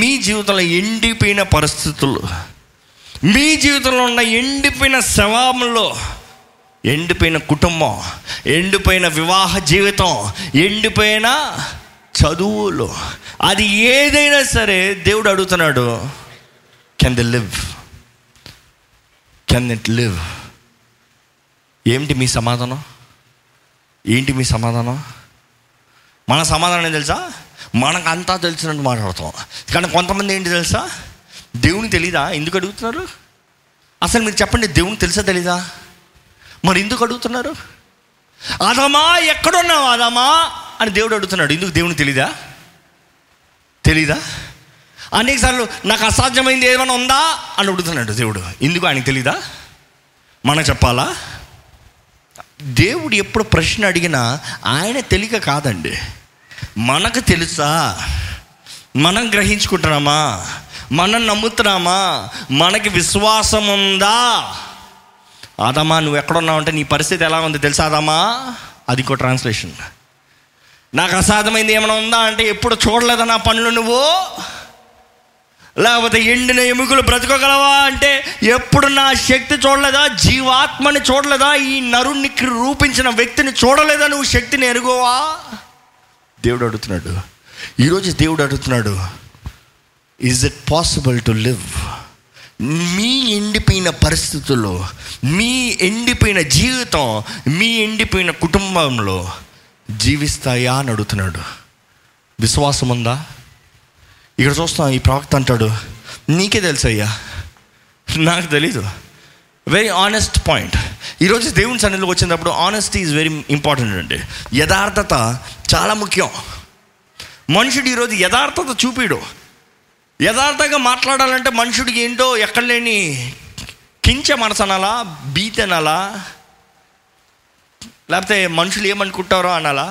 మీ జీవితంలో ఎండిపోయిన పరిస్థితులు, మీ జీవితంలో ఉన్న ఎండిపోయిన శవంలో, ఎండిపోయిన కుటుంబం, ఎండిపోయిన వివాహ జీవితం, ఎండిపోయిన చదువులు, అది ఏదైనా సరే దేవుడు అడుగుతున్నాడు, కెన్ ఇట్ లివ్? ఏంటి మీ సమాధానం? మన సమాధానం ఏం తెలుసా? మనకు అంతా తెలిసినట్టు మాట్లాడతాం. కానీ కొంతమంది ఏంటి తెలుసా, దేవుని తెలీదా ఎందుకు అడుగుతున్నారు? అసలు మీరు చెప్పండి, దేవుని తెలుసా తెలీదా? మరి ఎందుకు అడుగుతున్నారు? ఆదామా, ఎక్కడున్నావు ఆదామా అని దేవుడు అడుగుతున్నాడు. ఎందుకు దేవుని తెలీదా? అనేకసార్లు నాకు అసాధ్యమైంది ఏమైనా ఉందా అని అడుగుతున్నాడు దేవుడు. ఎందుకు ఆయనకు తెలీదా? మనం చెప్పాలా? దేవుడు ఎప్పుడు ప్రశ్న అడిగినా ఆయన తెలియక కాదండి, మనకు తెలుసా, మనం గ్రహించుకుంటున్నామా, మనం నమ్ముతున్నామా, మనకి విశ్వాసం ఉందా? ఆదామా, నువ్వు ఎక్కడున్నావు అంటే నీ పరిస్థితి ఎలా ఉంది తెలుసా ఆదామా? అది ఇంకో ట్రాన్స్లేషన్. నాకు అసాధ్యమైంది ఏమైనా ఉందా అంటే ఎప్పుడు చూడలేదా నా పనులు నువ్వు? లేకపోతే ఎండిన ఎముకలు బ్రతకగలవా అంటే ఎప్పుడు నా శక్తి చూడలేదా, జీవాత్మని చూడలేదా, ఈ నరుణ్ణి రూపించిన వ్యక్తిని చూడలేదా, నువ్వు శక్తిని ఎరుగోవా? దేవుడు అడుగుతున్నాడు, ఈరోజు దేవుడు అడుగుతున్నాడు, is it possible to live? మీ ఎండిపోయిన పరిస్థితుల్లో, మీ ఎండిపోయిన జీవితం, మీ ఎండిపోయిన కుటుంబంలో జీవిస్తాయా అని అడుగుతున్నాడు. విశ్వాసం ఉందా? ఇక్కడ చూస్తాం, ఈ ప్రవక్త అంటాడు, నీకే తెలుసయ్యా, నాకు తెలీదు. Very honest point. ఈరోజు దేవుని సన్నిధిలోకి వచ్చినప్పుడు ఆనెస్టీ ఈజ్ వెరీ ఇంపార్టెంట్ అండి. యథార్థత చాలా ముఖ్యం. మనుషుడు ఈరోజు యథార్థత చూపిడు. యథార్థంగా మాట్లాడాలంటే మనుషుడికి ఏంటో ఎక్కడ లేని కించ మనసనాలా, భీతి అనాలా, లేకపోతే మనుషులు ఏమనుకుంటారో అనాలా?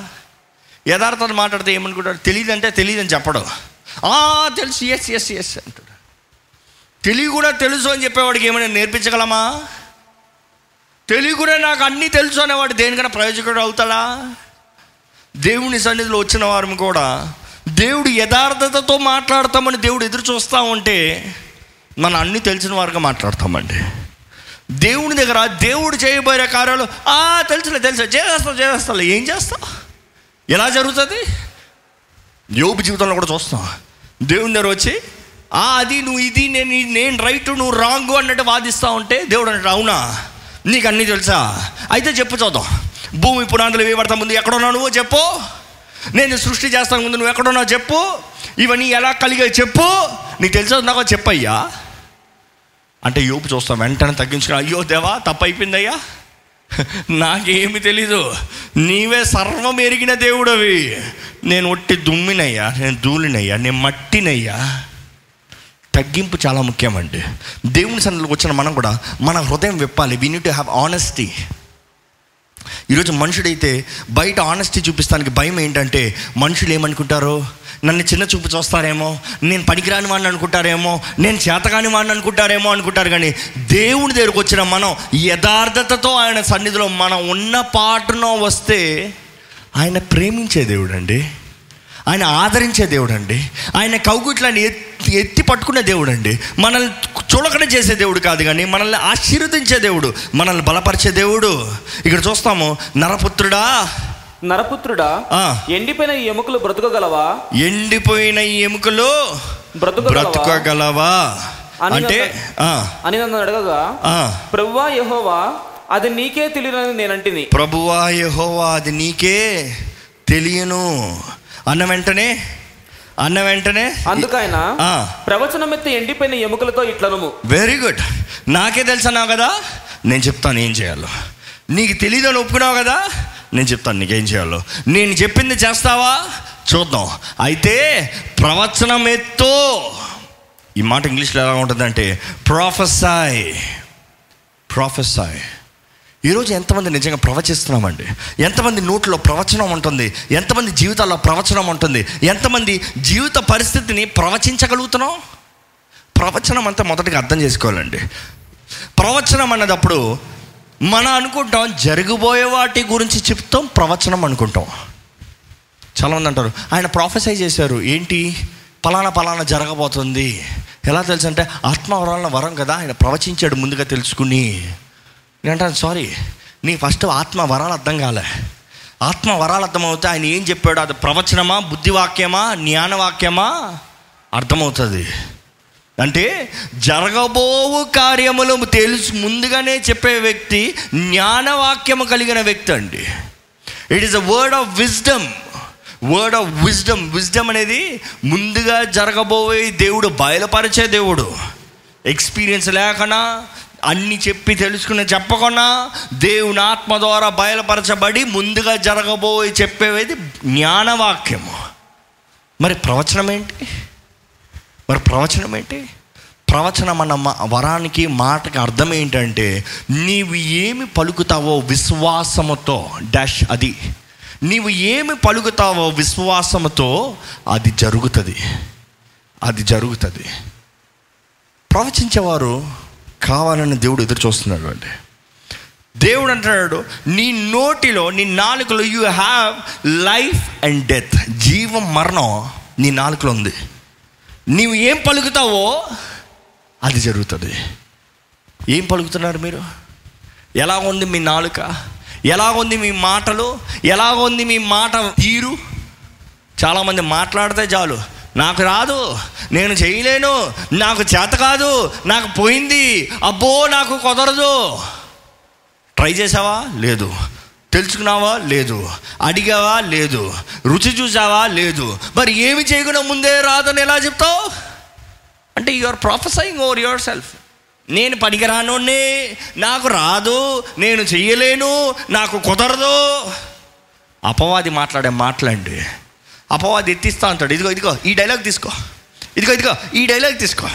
యథార్థత మాట్లాడితే ఏమనుకుంటారు? తెలియదంటే తెలియదని చెప్పడం, తెలుసు, ఎస్ ఎస్ ఎస్ అంటాడు. తెలివి కూడా తెలుసు అని చెప్పేవాడికి ఏమైనా నేర్పించగలమా? తెలివి కూడా నాకు అన్నీ తెలుసు అనేవాడు దేనికైనా ప్రయోజకుడు అవుతాడా? దేవుని సన్నిధిలో వచ్చిన వారు కూడా దేవుడు యథార్థతతో మాట్లాడతామని దేవుడు ఎదురు చూస్తూ ఉంటే మనం అన్నీ తెలిసిన వారుగా మాట్లాడతామండి. దేవుని దగ్గర దేవుడు చేయబోయే కార్యాలు తెలుసులే, చేస్తాలే, ఏం చేస్తాం, ఎలా జరుగుతుంది? యోబు జీవితంలో కూడా చూస్తాం, దేవుని దగ్గర వచ్చి అది నువ్వు, ఇది నేను రైట్, నువ్వు రాంగు అన్నట్టు వాదిస్తూ ఉంటే దేవుడు అన్నట్టు, అవునా, నీకు అన్నీ తెలుసా, అయితే చెప్పు చూద్దాం, భూమి పునాదులు వేయబడతా ముందు ఎక్కడున్నావు నువ్వు చెప్పు, నేను సృష్టి చేస్తాను ముందు నువ్వు ఎక్కడున్నావు చెప్పు, ఇవన్నీ ఎలా కలిగాయి చెప్పు, నీకు తెలిసా నాకు చెప్పయ్యా అంటే యోపు చూస్తాం వెంటనే తగ్గించుకున్నా, అయ్యో దేవా తప్పు అయిపోయిందయ్యా, నాకేమి తెలీదు, నీవే సర్వం ఎరిగిన దేవుడవి, నేను ఒట్టి దుమ్మినయ్యా, నేను ధూళినయ్యా, నేను మట్టినయ్యా. తగ్గింపు చాలా ముఖ్యమండి. దేవుని సన్నిధిలోకి వచ్చిన మనం కూడా మన హృదయం విప్పాలి. We need to have honesty. ఈరోజు మనుషుడైతే బయట ఆనెస్టీ చూపిస్తానికి భయం ఏంటంటే మనుషులు ఏమనుకుంటారో, నన్ను చిన్న చూపు చూస్తారేమో, నేను పనికిరాని వాడిని అనుకుంటారేమో, నేను చేతకాని వాడిని అనుకుంటారేమో అనుకుంటారు. కానీ దేవుని దగ్గరకు వచ్చిన మనం యథార్థతతో ఆయన సన్నిధిలో మనం ఉన్న పాటున వస్తే ఆయన ప్రేమించే దేవుడు అండి. ఆయన ఆదరించే దేవుడు అండి. ఆయన కౌగుట్లని ఎత్తి పట్టుకునే దేవుడు అండి. మనల్ని చూడకనే చేసే దేవుడు కాదు, కానీ మనల్ని ఆశీర్వదించే దేవుడు, మనల్ని బలపరిచే దేవుడు. ఇక్కడ చూస్తాము, నరపుత్రుడా నరపుత్రుడా ఎండిపోయిన ఎముకలు బ్రతుకగలవా, ఎండిపోయిన ఎముకలు బ్రతుకగలవా అంటే అని నన్ను అడగగా, ప్రభువా యెహోవా అది నీకే తెలియనని నేనంటిని. ప్రభువా యెహోవా అది నీకే తెలియను అన్న వెంటనే అందుకైనా ప్రవచనమెత్తి ఎండిపోయిన ఎముకలతో ఇట్లనము. Very good. నాకే తెలుసన్నావు కదా, నేను చెప్తాను ఏం చేయాలో. నీకు తెలియదని ఒప్పుకున్నావు కదా, నేను చెప్తాను నీకేం చేయాలో. నేను చెప్పింది చేస్తావా చూద్దాం. అయితే ప్రవచనమెత్తో, ఈ మాట ఇంగ్లీష్లో ఎలా ఉంటుందంటే ప్రొఫెసై. ఈరోజు ఎంతమంది నిజంగా ప్రవచిస్తున్నామండి? ఎంతమంది నోట్లో ప్రవచనం ఉంటుంది? ఎంతమంది జీవితాల్లో ప్రవచనం ఉంటుంది? ఎంతమంది జీవిత పరిస్థితిని ప్రవచించగలుగుతున్నాం? ప్రవచనం అంతా మొదటిగా అర్థం చేసుకోవాలండి. ప్రవచనం అన్నదప్పుడు మనం అనుకుంటాం జరిగిపోయే వాటి గురించి చెప్తాం, ప్రవచనం అనుకుంటాం. చాలామంది అంటారు ఆయన ప్రొఫెసై చేశారు, ఏంటి పలానా పలానా జరగబోతుంది. ఎలా తెలుసు అంటే ఆత్మవరాల వరం కదా, ఆయన ప్రవచించాడు ముందుగా తెలుసుకుని. నేనంటాను సారీ, నీ ఫస్ట్ ఆత్మవరాలు అర్థం కాలే. ఆత్మవరాలు అర్థమవుతే ఆయన ఏం చెప్పాడు అది ప్రవచనమా, బుద్ధివాక్యమా, జ్ఞానవాక్యమా అర్థమవుతుంది. అంటే జరగబోవు కార్యములు తెలుసు ముందుగానే చెప్పే వ్యక్తి జ్ఞానవాక్యము కలిగిన వ్యక్తి అండి. It is a word of wisdom. Wisdom అనేది ముందుగా జరగబోయే దేవుడు, బయలుపరిచే దేవుడు. ఎక్స్పీరియన్స్ లేకనా, అన్ని చెప్పి తెలుసుకుని చెప్పకుండా దేవుని ఆత్మ ద్వారా బయలుపరచబడి ముందుగా జరగబోయి చెప్పేది జ్ఞానవాక్యము. మరి ప్రవచనం ఏంటి? ప్రవచనం అన్న వరానికి మాటకి అర్థం ఏంటంటే నీవు ఏమి పలుకుతావో విశ్వాసముతో డాష్, అది నీవు ఏమి పలుకుతావో విశ్వాసముతో అది జరుగుతుంది. ప్రవచించేవారు కావాలని దేవుడు ఎదురు చూస్తున్నాడు అండి. దేవుడు అంటున్నాడు నీ నోటిలో, నీ నాలుకలో you have life and death, జీవం మరణం నీ నాలుకలో ఉంది. నీవు ఏం పలుకుతావో అది జరుగుతుంది. ఏం పలుకుతున్నారు మీరు? ఎలా ఉంది మీ నాలుక? ఎలా ఉంది మీ మాటలు? ఎలా ఉంది మీ మాట తీరు? చాలామంది మాట్లాడితే చాలు, నాకు రాదు, నేను చేయలేను, నాకు చేత కాదు, నాకు పోయింది, అబ్బో నాకు కుదరదు. ట్రై చేసావా? లేదు. తెలుసుకున్నావా? లేదు. అడిగావా? లేదు. రుచి చూసావా? లేదు. మరి ఏమి చేయకుండా ముందే రాదని ఎలా చెప్తావు? అంటే you are prophesying over yourself. నేను పనికిరానోనే, నాకు రాదు, నేను చెయ్యలేను, నాకు కుదరదు. అపవాది మాట్లాడే మాటలండి. అపవాది ఎత్తిస్తా అంటాడు, ఇదిగో ఈ డైలాగ్ తీసుకో.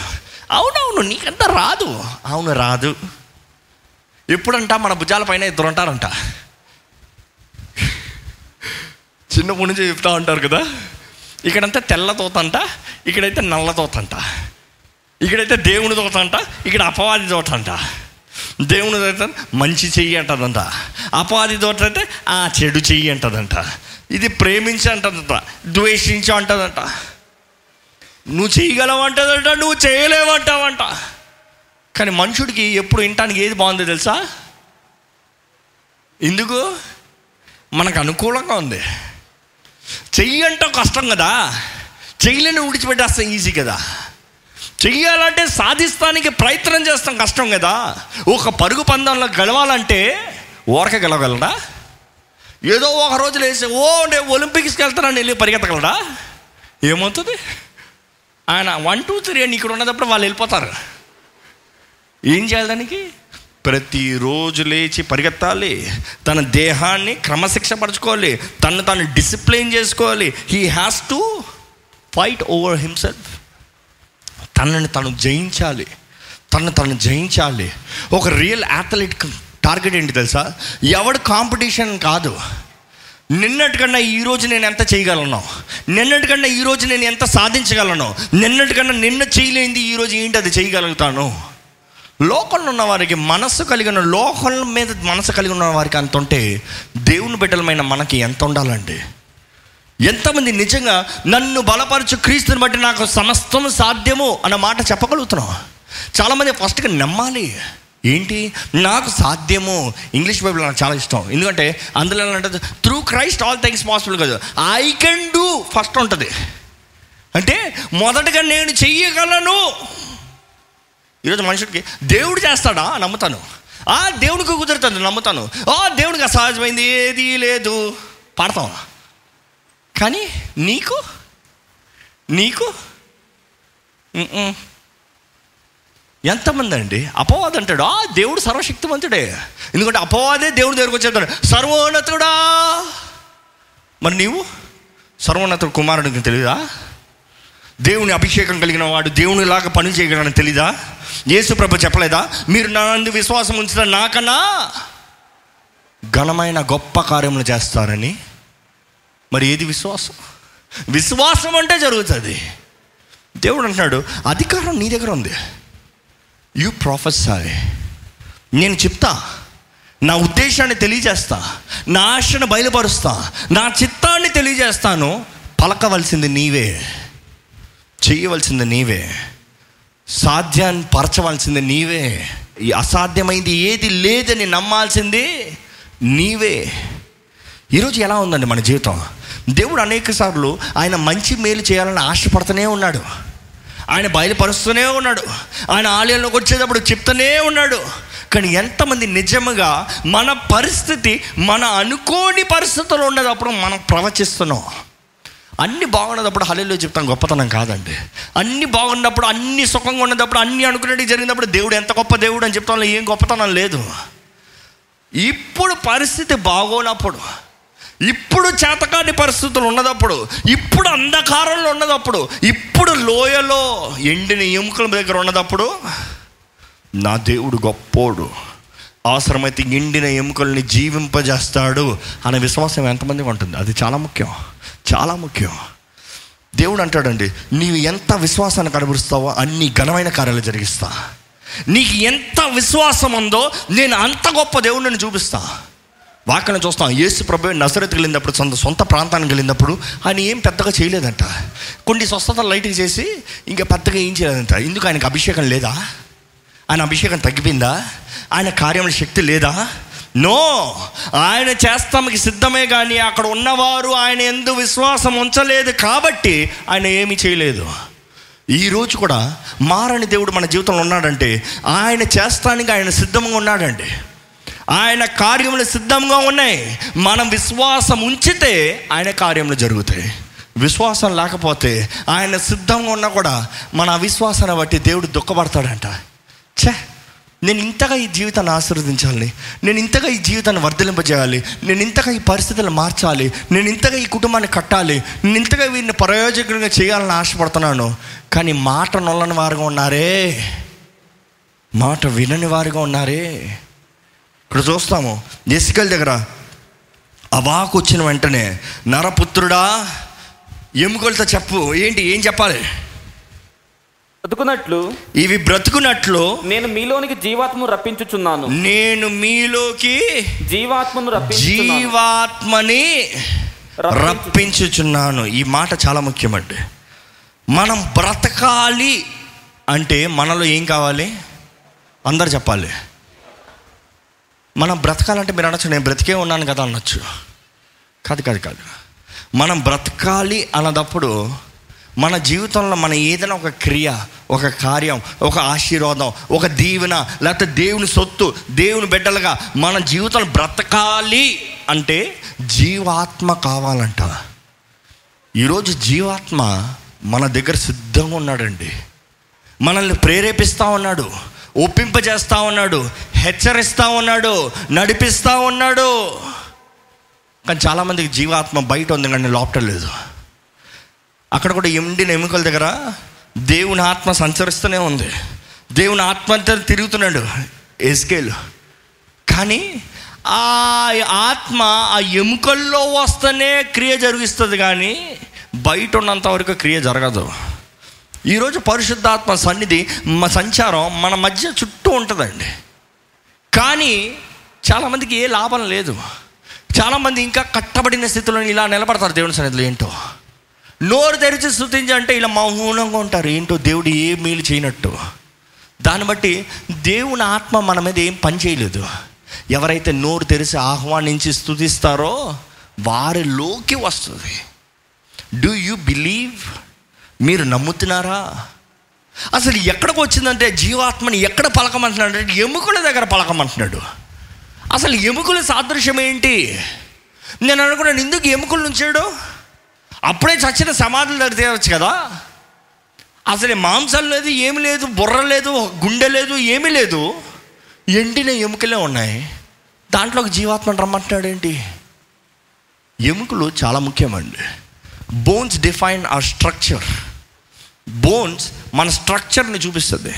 అవునవును నీకంతా రాదు. అవును రాదు. ఎప్పుడంట మన భుజాల పైన ఇద్దరు ఉంటారంట. చిన్నప్పటి నుంచి చెప్తా ఉంటారు కదా, ఇక్కడంతా తెల్ల తోతంట, ఇక్కడైతే నల్ల తోతంట, ఇక్కడైతే దేవుని తోట అంట, ఇక్కడ అపవాది తోట అంట. దేవుని తోట మంచి చెయ్యి అంటదంట, అపవాది తోట అంటే ఆ చెడు చెయ్యి అంటదంట. ఇది ప్రేమించి అంటదంట, ద్వేషించి అంటదంట, నువ్వు చేయగలవంటదంట, నువ్వు చేయలేవంటావంట. కానీ మనుషుడికి ఎప్పుడు వినటానికి ఏది బాగుందో తెలుసా? ఎందుకు? మనకు అనుకూలంగా ఉంది. చెయ్యి అంటే కష్టం కదా, చెయ్యలేని విడిచిపెట్టేస్తాం ఈజీ కదా. చెయ్యాలంటే సాధిస్తానికి ప్రయత్నం చేస్తాం, కష్టం కదా. ఒక పరుగు పందంలో గెలవాలంటే ఓరక గెలవగలడా? ఏదో ఒక రోజు లేచి నేను ఒలింపిక్స్కి వెళ్తానని వెళ్ళి పరిగెత్తగలడా? ఏమవుతుంది? ఆయన 1, 2, 3 అని ఇక్కడ ఉన్నప్పుడు వాళ్ళు వెళ్ళిపోతారు. ఏం చేయాలి? దానికి ప్రతిరోజు లేచి పరిగెత్తాలి, తన దేహాన్ని క్రమశిక్షపరచుకోవాలి, తనను తాను డిసిప్లిన్ చేసుకోవాలి. He has to fight over himself. తనను తను జయించాలి. ఒక రియల్ అథ్లెట్ టార్గెట్ ఏంటి తెలుసా? ఎవడు కాంపిటీషన్ కాదు. నిన్నటికన్నా ఈరోజు నేను ఎంత చేయగలను, నిన్నటికన్నా ఈరోజు నేను ఎంత సాధించగలను, నిన్నటికన్నా నిన్న చేయలేంది ఈరోజు ఏంటి అది చేయగలుగుతాను. లోకంలో ఉన్న వారికి మనసు కలిగిన, లోకం మీద మనసు కలిగి ఉన్న వారికి అంత ఉంటే దేవుని బిడ్డలమైన మనకి ఎంత ఉండాలండి? ఎంతమంది నిజంగా నన్ను బలపరచు క్రీస్తుని బట్టి నాకు సమస్తం సాధ్యము అన్న మాట చెప్పగలుగుతున్నాం? చాలామంది ఫస్ట్గా నమ్మాలి. ఏంటి నాకు సాధ్యము? ఇంగ్లీష్ బైబిల్ నాకు చాలా ఇష్టం, ఎందుకంటే అందులో అంటే through Christ all things possible కదా. ఐ కెన్ డూ ఫస్ట్ ఉంటుంది, అంటే మొదటగా నేను చెయ్యగలను. ఈరోజు మనుషుడికి దేవుడు చేస్తాడా నమ్ముతాను, ఆ దేవుడికి కుదురుతుంది నమ్ముతాను, ఆ దేవుడికి అసహజమైంది ఏది లేదు పాడతాం. కానీ నీకు నీకు ఎంతమంది అండి? అపవాది అంటాడు ఆ దేవుడు సర్వశక్తివంతుడే, ఎందుకంటే అపవాదే దేవుడు దగ్గరకు వచ్చేస్తాడు సర్వోన్నతుడా. మరి నీవు సర్వోన్నతుడు కుమారుడికి తెలియదా? దేవుని అభిషేకం కలిగిన వాడు దేవుని లాగా పని చేయగలని తెలీదా? యేసు ప్రభు చెప్పలేదా మీరు నా నందు విశ్వాసం ఉంచిన నాకన్నా ఘనమైన గొప్ప కార్యములు చేస్తారని? మరి ఏది విశ్వాసం? విశ్వాసం అంటే జరుగుతుంది. దేవుడు అంటున్నాడు అధికారం నీ దగ్గర ఉంది, యూ ప్రొఫెసర్, నేను చెప్తా, నా ఉద్దేశాన్ని తెలియజేస్తా, నా ఆశను బయలుపరుస్తా, నా చిత్తాన్ని తెలియజేస్తాను. పలకవలసింది నీవే, చేయవలసింది నీవే, సాధ్యాన్ని పరచవలసింది నీవే, ఈ అసాధ్యమైంది ఏది లేదని నమ్మాల్సింది నీవే. ఈరోజు ఎలా ఉందండి మన జీవితం? దేవుడు అనేక సార్లు ఆయన మంచి మేలు చేయాలని ఆశపడుతూనే ఉన్నాడు, ఆయన బయలుపరుస్తూనే ఉన్నాడు, ఆయన ఆలయంలోకి వచ్చేటప్పుడు చెప్తూనే ఉన్నాడు. కానీ ఎంతమంది నిజంగా మన పరిస్థితి, మన అనుకోని పరిస్థితులు ఉన్నప్పుడు మనం ప్రవచిస్తున్నాం. అన్నీ బాగున్నప్పుడు హల్లెలూయా చెప్తాం గొప్పతనం కాదండి. అన్నీ బాగున్నప్పుడు, అన్ని సుఖంగా ఉన్నప్పుడు, అన్నీ అనుకునేవి జరిగినప్పుడు దేవుడు ఎంత గొప్ప దేవుడు అని చెప్తాం, ఏం గొప్పతనం లేదు. ఇప్పుడు పరిస్థితి బాగోనప్పుడు, ఇప్పుడు చేతకాని పరిస్థితులు ఉన్నదప్పుడు, ఇప్పుడు అంధకారంలో ఉన్నదప్పుడు, ఇప్పుడు లోయలో ఎండిన ఎముకల దగ్గర ఉన్నదప్పుడు నా దేవుడు గొప్పోడు, అవసరమైతే ఎండిన ఎముకల్ని జీవింపజేస్తాడు అనే విశ్వాసం ఎంతమందికి ఉంటుంది? అది చాలా ముఖ్యం, చాలా ముఖ్యం. దేవుడు అంటాడండి నీవు ఎంత విశ్వాసాన్ని కనబరుస్తావో అన్ని ఘనమైన కార్యాలు జరిగిస్తా, నీకు ఎంత విశ్వాసం ఉందో నేను అంత గొప్ప దేవుడిని చూపిస్తా. వాక్యం చూస్తాం, యేసు ప్రభువు నజరేతుకు వెళ్ళినప్పుడు, సొంత ప్రాంతానికి వెళ్ళినప్పుడు ఆయన ఏం పెద్దగా చేయలేదంట. కొన్ని స్వస్థతలు లైట్గా చేసి ఇంకా పెద్దగా ఏం చేయలేదంట. ఎందుకు? ఆయనకు అభిషేకం లేదా? ఆయన అభిషేకం తగ్గిపోయిందా? ఆయన కార్యముల శక్తి లేదా? నో, ఆయన చేస్తానికి సిద్ధమే, కానీ అక్కడ ఉన్నవారు ఆయన యందు విశ్వాసం ఉంచలేదు కాబట్టి ఆయన ఏమీ చేయలేదు. ఈరోజు కూడా మారని దేవుడు మన జీవితంలో ఉన్నాడంటే ఆయన చేస్తానికి ఆయన సిద్ధంగా ఉన్నాడండి, ఆయన కార్యములు సిద్ధంగా ఉన్నాయి. మనం విశ్వాసం ఉంచితే ఆయన కార్యములు జరుగుతాయి, విశ్వాసం లేకపోతే ఆయన సిద్ధంగా ఉన్నా కూడా మన అవిశ్వాసాన్ని బట్టి దేవుడు దుఃఖపడతాడంట. ఛే, నేను ఇంతగా ఈ జీవితాన్ని ఆశీర్వదించాలి, నేను ఇంతగా ఈ జీవితాన్ని వర్ధలింపజేయాలి, నేను ఇంతగా ఈ పరిస్థితులు మార్చాలి, నేను ఇంతగా ఈ కుటుంబాన్ని కట్టాలి, నేను ఇంతగా వీరిని ప్రయోజకులుగా చేయాలని ఆశపడుతున్నాను. కానీ మాట నొల్లని వారుగా ఉన్నారే, మాట వినని వారుగా ఉన్నారే. ఇక్కడ చూస్తాము యెహెజ్కేలు దగ్గర అవాకు వచ్చిన వెంటనే నరపుత్రుడా ఎముకలతో చెప్పు. ఏంటి ఏం చెప్పాలి? బ్రతుకున్నట్లు ఇవి బ్రతుకున్నట్లు నేను మీలోనికి జీవాత్మను రప్పించుచున్నాను, నేను మీలోకి జీవాత్మని రప్పించుచున్నాను. ఈ మాట చాలా ముఖ్యమండి. మనం బ్రతకాలి అంటే మనలో ఏం కావాలి? అందరు చెప్పాలి. మనం బ్రతకాలంటే మీరు అనొచ్చు నేను బ్రతికే ఉన్నాను కదా అనొచ్చు. కాదు, మనం బ్రతకాలి అన్నప్పుడు మన జీవితంలో మన ఏదైనా ఒక క్రియ, ఒక కార్యం, ఒక ఆశీర్వాదం, ఒక దీవెన, లేకపోతే దేవుని సొత్తు, దేవుని బిడ్డలుగా మన జీవితంలో బ్రతకాలి అంటే జీవాత్మ కావాలంట. ఈరోజు జీవాత్మ మన దగ్గర సిద్ధంగా ఉన్నాడండి, మనల్ని ప్రేరేపిస్తూ ఉన్నాడు, ఒప్పింపజేస్తూ ఉన్నాడు, హెచ్చరిస్తూ ఉన్నాడు, నడిపిస్తూ ఉన్నాడు. కానీ చాలామందికి జీవాత్మ బయట ఉంది కానీ లోపట లేదు. అక్కడ కూడా ఎండిన ఎముకల దగ్గర దేవుని ఆత్మ సంచరిస్తూనే ఉంది, దేవుని ఆత్మ అంతా తిరుగుతున్నాడు యెహెజ్కేలు. కానీ ఆ ఆత్మ ఆ ఎముకల్లో వస్తేనే క్రియ జరిగిస్తుంది, కానీ బయట ఉన్నంత వరకు క్రియ జరగదు. ఈరోజు పరిశుద్ధాత్మ సన్నిధి సంచారం మన మధ్య చుట్టూ ఉంటుందండి, కానీ చాలామందికి ఏ లాభం లేదు. చాలామంది ఇంకా కట్టబడిన స్థితిలో ఇలా నిలబడతారు దేవుని సన్నిధిలో. ఏంటో నోరు తెరిచి స్తుతించంటే ఇలా మౌనంగా ఉంటారు, ఏంటో దేవుడు ఏ మేలు చేయనట్టు. దాన్ని బట్టి దేవుని ఆత్మ మన మీద ఏం పని చేయలేదు. ఎవరైతే నోరు తెరిచి ఆహ్వానించి స్తుతిస్తారో వారిలోకి వస్తుంది. Do you believe? మీరు నమ్ముతున్నారా? అసలు ఎక్కడికి వచ్చిందంటే జీవాత్మని ఎక్కడ పలకమంటున్నాడంటే ఎముకల దగ్గర పలకమంటున్నాడు. అసలు ఎముకల సాదృశ్యం ఏంటి? నేను అనుకున్నాను, ఎందుకు ఎముకల నుంచాడు? అప్పుడే చచ్చిన సమాధులు దగ్గర తీరవచ్చు కదా. అసలు మాంసం లేదు, ఏమి లేదు, బుర్ర లేదు, గుండె లేదు, ఏమీ లేదు, ఎండిన ఎముకలే ఉన్నాయి. దాంట్లోకి జీవాత్మను రమ్మంటున్నాడు ఏంటి? ఎముకలు చాలా ముఖ్యమండి. Bones define our structure. Bones మన స్ట్రక్చర్ని చూపిస్తుంది.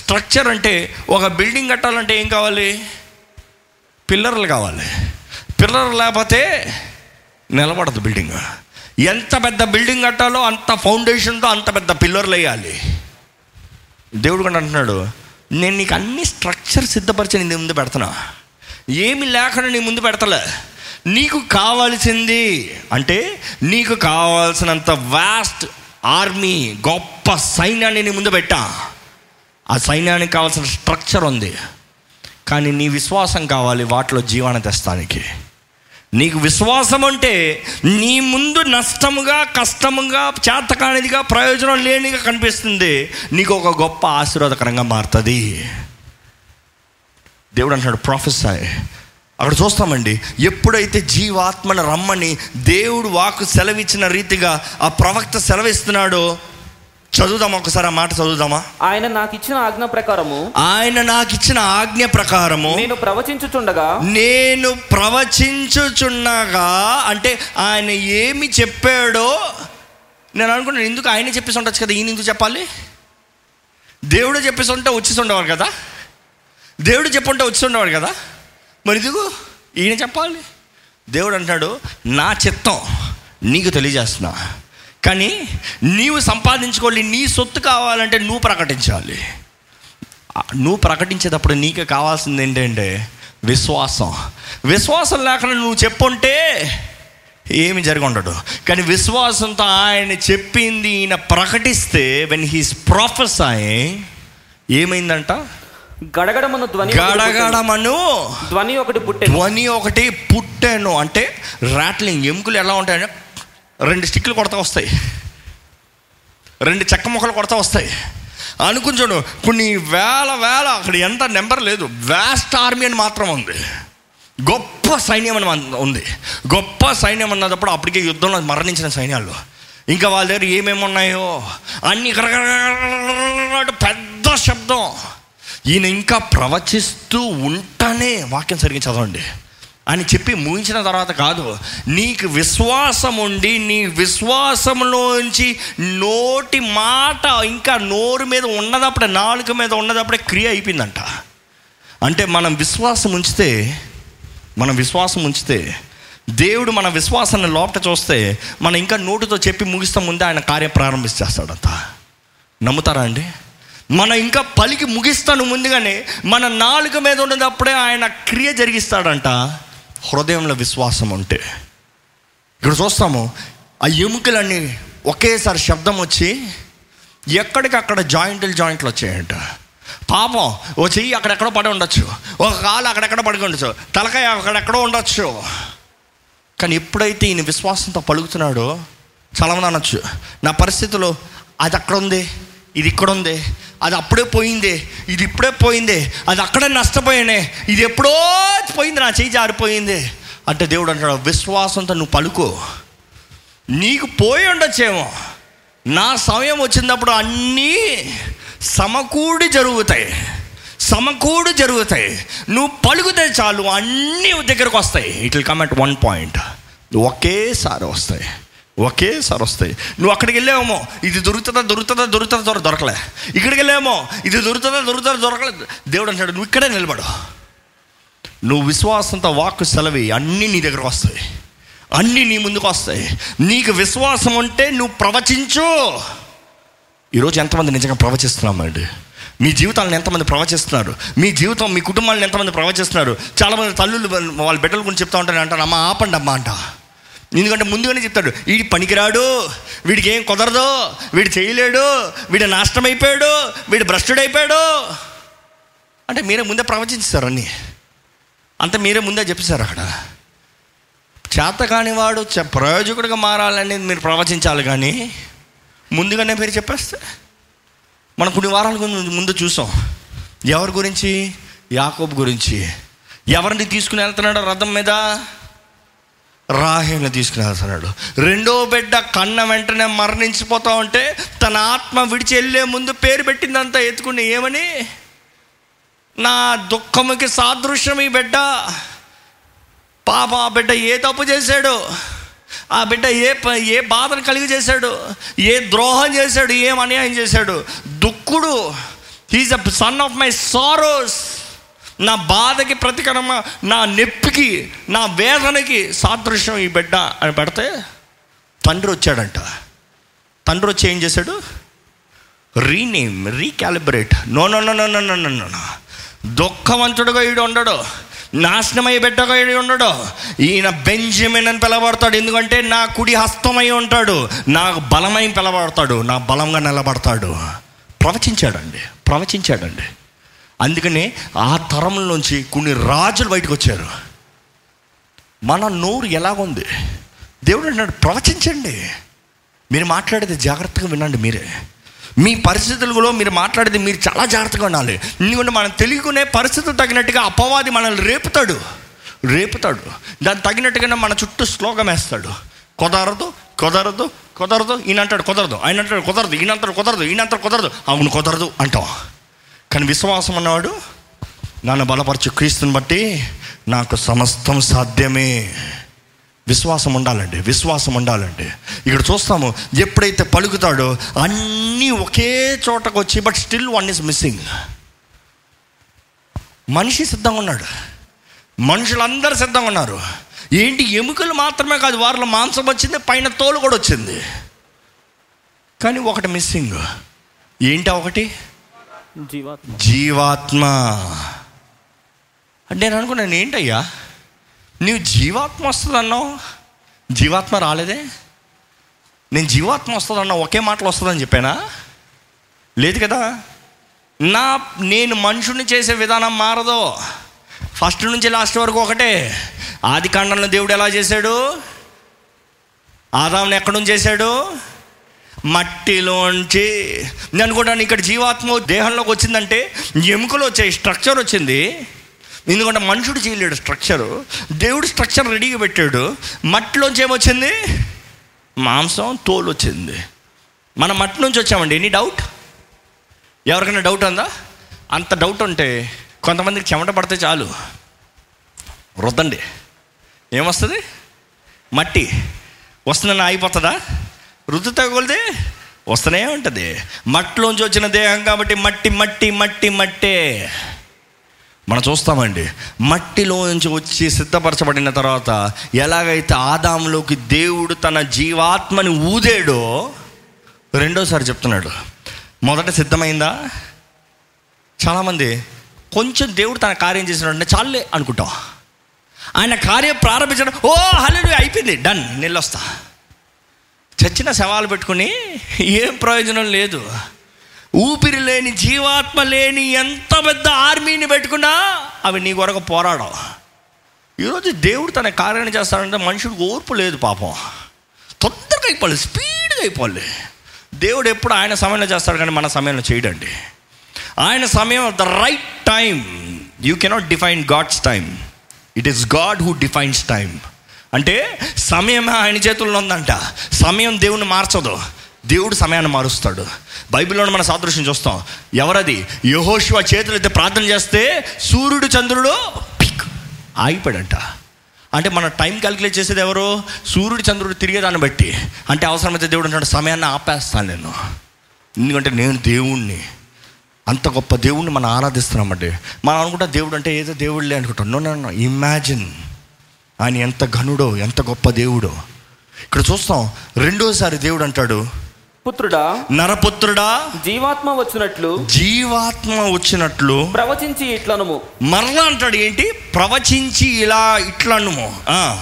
స్ట్రక్చర్ అంటే ఒక బిల్డింగ్ కట్టాలంటే ఏం కావాలి? పిల్లర్లు కావాలి. పిల్లర్లు లేకపోతే నిలబడదు బిల్డింగ్. ఎంత పెద్ద బిల్డింగ్ కట్టాలో అంత ఫౌండేషన్తో అంత పెద్ద పిల్లర్లు వేయాలి. దేవుడు కూడా అంటున్నాడు, నేను నీకు అన్ని స్ట్రక్చర్ సిద్ధపరిచి నీ ముందు పెడుతున్నా, ఏమి లేకుండా నీ ముందు పెడతలే. నీకు కావాల్సింది అంటే నీకు కావాల్సినంత వాస్ట్ ఆర్మీ, గొప్ప సైన్యాన్ని నీ ముందు పెట్టా. ఆ సైన్యానికి కావాల్సిన స్ట్రక్చర్ ఉంది, కానీ నీ విశ్వాసం కావాలి వాటిలో జీవాన్ని తెస్తానికి. నీకు విశ్వాసం అంటే నీ ముందు నష్టముగా, కష్టముగా, చేతకానిదిగా, ప్రయోజనం లేనిగా కనిపిస్తుంది, నీకు ఒక గొప్ప ఆశీర్వాదకరంగా మారుతుంది. దేవుడు అంటున్నాడు ప్రొఫెసర్. అక్కడ చూస్తామండి, ఎప్పుడైతే జీవాత్మను రమ్మని దేవుడు వాక్కు సెలవిచ్చిన రీతిగా ఆ ప్రవక్త సెలవిస్తున్నాడో, చదువుదామా ఒకసారి ఆ మాట చదువుదామా? ఆయన నాకు ఇచ్చిన ఆజ్ఞ ప్రకారము నేను ప్రవచించుచుండగా అంటే ఆయన ఏమి చెప్పాడో. నేను అనుకున్నాను, ఎందుకు ఆయన చెప్పేసి ఉండొచ్చు కదా, ఈయన ఎందుకు చెప్పాలి? దేవుడు చెప్పేసి ఉంటే వచ్చేసి ఉండేవారు కదా, దేవుడు చెప్పుంటే వచ్చి ఉండేవారు కదా, మరి ఇదిగో ఈయన చెప్పాలి. దేవుడు అంటాడు, నా చిత్తం నీకు తెలియజేస్తున్నా, కానీ నీవు సంపాదించుకోవాలి. నీ సొత్తు కావాలంటే నువ్వు ప్రకటించాలి. నువ్వు ప్రకటించేటప్పుడు నీకు కావాల్సింది ఏంటంటే విశ్వాసం. విశ్వాసం లేకుండా నువ్వు చెప్పుంటే ఏమి జరిగి ఉండదు. కానీ విశ్వాసంతో ఆయన చెప్పింది ఈయన ప్రకటిస్తే, వెన్ హీస్ ప్రొఫెసైయింగ్, ఏమైందంట? గడగడమను ధ్వని ఒకటి పుట్టెను. అంటే రాట్లింగ్. ఎముకలు ఎలా ఉంటాయని రెండు స్టిక్లు కొడతా వస్తాయి, రెండు చెక్క ముక్కలు కొడతా వస్తాయి. అనుకుని చూడు, కొన్ని వేల అక్కడ ఎంత నెంబర్ లేదు, వాస్ట్ ఆర్మీ అని మాత్రం ఉంది, గొప్ప సైన్యం అని ఉంది. గొప్ప సైన్యం అన్నప్పుడు అప్పటికే యుద్ధంలో మరణించిన సైన్యాల్లో ఇంకా వాళ్ళ దగ్గర ఏమేమి ఉన్నాయో అన్ని పెద్ద శబ్దం. ఈయన ఇంకా ప్రవచిస్తూ ఉంటానే. వాక్యం సరిగ్గా చదవండి. అని చెప్పి ముగించిన తర్వాత కాదు, నీకు విశ్వాసం ఉండి నీ విశ్వాసంలోంచి నోటి మాట ఇంకా నోరు మీద ఉన్నదప్పుడే, నాలుక మీద ఉన్నదప్పుడే క్రియ అయిపోయిందంట. అంటే మనం విశ్వాసం ఉంచితే దేవుడు మన విశ్వాసాన్ని లోపట చూస్తే, మనం ఇంకా నోటితో చెప్పి ముగిస్తాం ముందే ఆయన కార్యం ప్రారంభించేస్తాడంట. నమ్ముతారా అండి? మనం ఇంకా పలికి ముగిస్తాను ముందుగానే, మన నాలుక మీద ఉన్నదప్పుడే ఆయన క్రియ జరిగిస్తాడంట, హృదయంలో విశ్వాసం ఉంటే. ఇక్కడ చూస్తాము, ఆ ఎముకలన్నీ ఒకేసారి శబ్దం వచ్చి ఎక్కడికక్కడ జాయింట్లు వచ్చాయంట. పాపం ఓ చెయ్యి అక్కడెక్కడో పడి ఉండొచ్చు, ఒక కాలు అక్కడెక్కడ పడి ఉండొచ్చు, తలకాయ అక్కడెక్కడో ఉండొచ్చు. కానీ ఎప్పుడైతే ఈయన విశ్వాసంతో పలుకుతున్నాడో, చాలామంది అనొచ్చు, నా పరిస్థితిలో అది అక్కడ ఉంది, ఇది ఇక్కడ ఉంది, అది అప్పుడే పోయిందే, ఇది ఇప్పుడే పోయిందే, అది అక్కడే నష్టపోయానే, ఇది ఎప్పుడో పోయింది, నా చేయి జారిపోయింది అంటే దేవుడు అంటాడు, విశ్వాసంతో నువ్వు పలుకో. నీకు పోయి ఉండొచ్చేమో, నా సమయం వచ్చినప్పుడు అన్నీ సమకూడి జరుగుతాయి. నువ్వు పలుకుతే చాలు, అన్నీ దగ్గరకు వస్తాయి. It will come at one point. ఒకేసారి వస్తాయి. నువ్వు అక్కడికి వెళ్ళేమో, ఇది దొరుకుతుందా దొరకలే. ఇక్కడికి వెళ్ళేమో, ఇది దొరుకుతుందా దొరకలే. దేవుడు అంటాడు, నువ్వు ఇక్కడే నిలబడు. నువ్వు విశ్వాసంతో వాక్కు సెలవి, అన్నీ నీ దగ్గరకు వస్తాయి, అన్నీ నీ ముందుకు వస్తాయి. నీకు విశ్వాసం ఉంటే నువ్వు ప్రవచించు. ఈరోజు ఎంతమంది నిజంగా ప్రవచిస్తున్నామండి? మీ జీవితాలను ఎంతమంది ప్రవచిస్తున్నారు, మీ జీవితం మీ కుటుంబాలను ఎంతమంది ప్రవచిస్తున్నారు. చాలామంది తల్లులు వాళ్ళ బిడ్డల గురించి చెప్తా ఉంటారు, అంటారు అమ్మ ఆపండి అమ్మ అంట. ఎందుకంటే ముందుగానే చెప్తాడు వీడి పనికిరాడు, వీడికి ఏం కుదరదు, వీడు చేయలేడు, వీడు నాశనం అయిపోయాడు, వీడు భ్రష్టుడైపోయాడు అంటే మీరే ముందే ప్రవచించారు, అన్నీ అంత మీరే ముందే చెప్పేశారు. అక్కడ చేతకాని వాడు ప్రయోజకుడిగా మారాలనేది మీరు ప్రవచించాలి, కానీ ముందుగానే మీరు చెప్పేస్తే మనం కొన్ని వారాల ముందు చూసాం. ఎవరి గురించి? యాకోబు గురించి. ఎవరిని తీసుకుని వెళ్తున్నాడు రథం మీద? రాహేలుని తీసుకుని వెళ్తున్నాడు. రెండో బిడ్డ కన్న వెంటనే మరణించిపోతా ఉంటే తన ఆత్మ విడిచి వెళ్ళే ముందు పేరు పెట్టిందంతా ఎత్తుకుని, ఏమని? నా దుఃఖముకి సాదృశ్యం ఈ బిడ్డ, పాప ఆ బిడ్డ ఏ తప్పు చేశాడు, ఆ బిడ్డ ఏ బాధను కలిగి చేశాడు, ఏ ద్రోహం చేశాడు, ఏం అన్యాయం చేశాడు, దుఃఖుడు, he's a son of my sorrows, నా బాధకి ప్రతికరమ, నా నొప్పికి, నా వేదనకి సాదృశ్యం ఈ బిడ్డ అని పెడితే తండ్రి వచ్చాడంట. తండ్రి వచ్చి ఏం చేశాడు? Rename, recalibrate. No no no no no no no no, దుఃఖవంతుడుగా ఈడు ఉండడు, నాశనమై బిడ్డగా ఈడు ఉండడు, ఈయన బెంజమిన్ అని పిలబడతాడు. ఎందుకంటే నా కుడి హస్తమై ఉంటాడు, నాకు బలమై పిలబడతాడు, నా బలంగా నిలబడతాడు. ప్రవచించాడండి. అందుకనే ఆ తరంలోంచి కొన్ని రాజులు బయటకు వచ్చారు. మన నోరు ఎలాగుంది? దేవుడు అంటున్నాడు ప్రవచించండి, మీరు మాట్లాడేది జాగ్రత్తగా వినండి. మీరే మీ పరిస్థితులలో మీరు మాట్లాడేది మీరు చాలా జాగ్రత్తగా ఉండాలి. ఎందుకంటే మనం తెలుసుకునే పరిస్థితులు తగినట్టుగా అపవాది మనల్ని రేపుతాడు, దాన్ని తగినట్టుగానే మన చుట్టూ శ్లోకం వేస్తాడు. కుదరదు కుదరదు కుదరదు ఈయన అంటాడు, కుదరదు ఆయన అంటాడు, కుదరదు ఈయన అంటాడు, కుదరదు ఈయన అంటాడు, కుదరదు అవును కుదరదు అంటాం. కానీ విశ్వాసం అన్నవాడు, నన్ను బలపరచు క్రీస్తుని బట్టి నాకు సమస్తం సాధ్యమే. విశ్వాసం ఉండాలండి. ఇక్కడ చూస్తాము ఎప్పుడైతే పలుకుతాడో అన్నీ ఒకే చోటకు వచ్చి, but still one is missing. మనిషి సిద్ధంగా ఉన్నాడు, మనుషులందరూ సిద్ధంగా ఉన్నారు. ఏంటి? ఎముకలు మాత్రమే కాదు, వారిలో మాంసం వచ్చింది, పైన తోలు కూడా వచ్చింది. కానీ ఒకటి మిస్సింగ్. ఏంటా ఒకటి? జీవాత్మ. అంటే నేను అనుకున్నాను, ఏంటయ్యా నీవు జీవాత్మ వస్తుందన్నావు, జీవాత్మ రాలేదే. నేను జీవాత్మ వస్తుందన్నావు, ఒకే మాటలు వస్తుందని చెప్పానా? లేదు కదా. నేను మనుషుని చేసే విధానం మారదు. ఫస్ట్ నుంచి లాస్ట్ వరకు ఒకటే. ఆది కాండంలో దేవుడు ఎలా చేశాడు? ఆదాముని ఎక్కడి నుంచి చేశాడు? మట్టిలోంచి. నేను అనుకుంటాను ఇక్కడ జీవాత్మ దేహంలోకి వచ్చిందంటే ఎముకలు వచ్చాయి, స్ట్రక్చర్ వచ్చింది. ఎందుకంటే మనుషుడు చేయలేడు స్ట్రక్చరు, దేవుడు స్ట్రక్చర్ రెడీగా పెట్టాడు. మట్టిలోంచి ఏమొచ్చింది? మాంసం, తోలు వచ్చింది. మనం మట్టి నుంచి వచ్చామండి. Any doubt? ఎవరికైనా డౌట్ ఉందా? అంత డౌట్ ఉంటే కొంతమందికి చెమట పడితే చాలు, రుద్దండి, ఏమొస్తుంది? మట్టి వస్తుందని ఆగిపోతుందా? రుద్దుతో కొలితే వస్తూనే ఉంటుంది. మట్టిలోంచి వచ్చిన దేహం కాబట్టి మట్టి మట్టి మట్టి మట్టే మనం చూస్తామండి. మట్టిలోంచి వచ్చి సిద్ధపరచబడిన తర్వాత ఎలాగైతే ఆదాములోకి దేవుడు తన జీవాత్మని ఊదాడో, రెండోసారి చెప్తున్నాడు. మొదట సిద్ధమైందా? చాలామంది కొంచెం దేవుడు తన కార్యం చేసినాడంటే చాలే అనుకుంటాం. ఆయన కార్యం ప్రారంభించడం, ఓ హల్లెలూయా అయిపోయింది, డన్, నిల్లొస్తా. చచ్చిన సవాలు పెట్టుకుని ఏం ప్రయోజనం లేదు. ఊపిరి లేని, జీవాత్మ లేని ఎంత పెద్ద ఆర్మీని పెట్టుకున్నా అవి నీ కొరకు పోరాడవు. ఈరోజు దేవుడు తన కార్యాన్ని చేస్తాడంటే మనుషుడికి ఓర్పు లేదు. పాపం తొందరగా అయిపోవాలి, స్పీడ్గా అయిపోవాలి. దేవుడు ఎప్పుడు ఆయన సమయంలో చేస్తాడు, కానీ మన సమయంలో చేయడండి. ఆయన సమయం the right time. You cannot define God's time, it is God who defines time. అంటే సమయం ఆయన చేతుల్లో ఉందంట. సమయం దేవుని మార్చదు, దేవుడు సమయాన్ని మారుస్తాడు. బైబిల్లోని మన సాదృశ్యం చూస్తాం. ఎవరది? యెహోషువ చేతులైతే ప్రార్థన చేస్తే సూర్యుడు చంద్రుడు పిక్ ఆగిపోయాడంట. అంటే మన టైం క్యాలిక్యులేట్ చేసేది ఎవరు? సూర్యుడు చంద్రుడు తిరిగేదాన్ని బట్టి. అంటే అవసరమైతే దేవుడు అంటాడు సమయాన్ని ఆపేస్తాను నేను, ఎందుకంటే నేను దేవుణ్ణి. అంత గొప్ప దేవుణ్ణి మనం ఆరాధిస్తున్నామండి. మనం అనుకుంటా దేవుడు అంటే ఏదో దేవుళ్ళే అనుకుంటాం. నో నో నో, ఇమాజిన్ ఆయన ఎంత ఘనుడో, ఎంత గొప్ప దేవుడో. ఇక్కడ చూస్తాం రెండోసారి దేవుడు అంటాడు, పుత్రుడా, నరపుత్రుడా, జీవాత్మ వచ్చినట్లు ప్రవచించి ఇట్లనుము. మరలా అంటాడు ఏంటి? ప్రవచించి ఇలా ఇట్లనుము.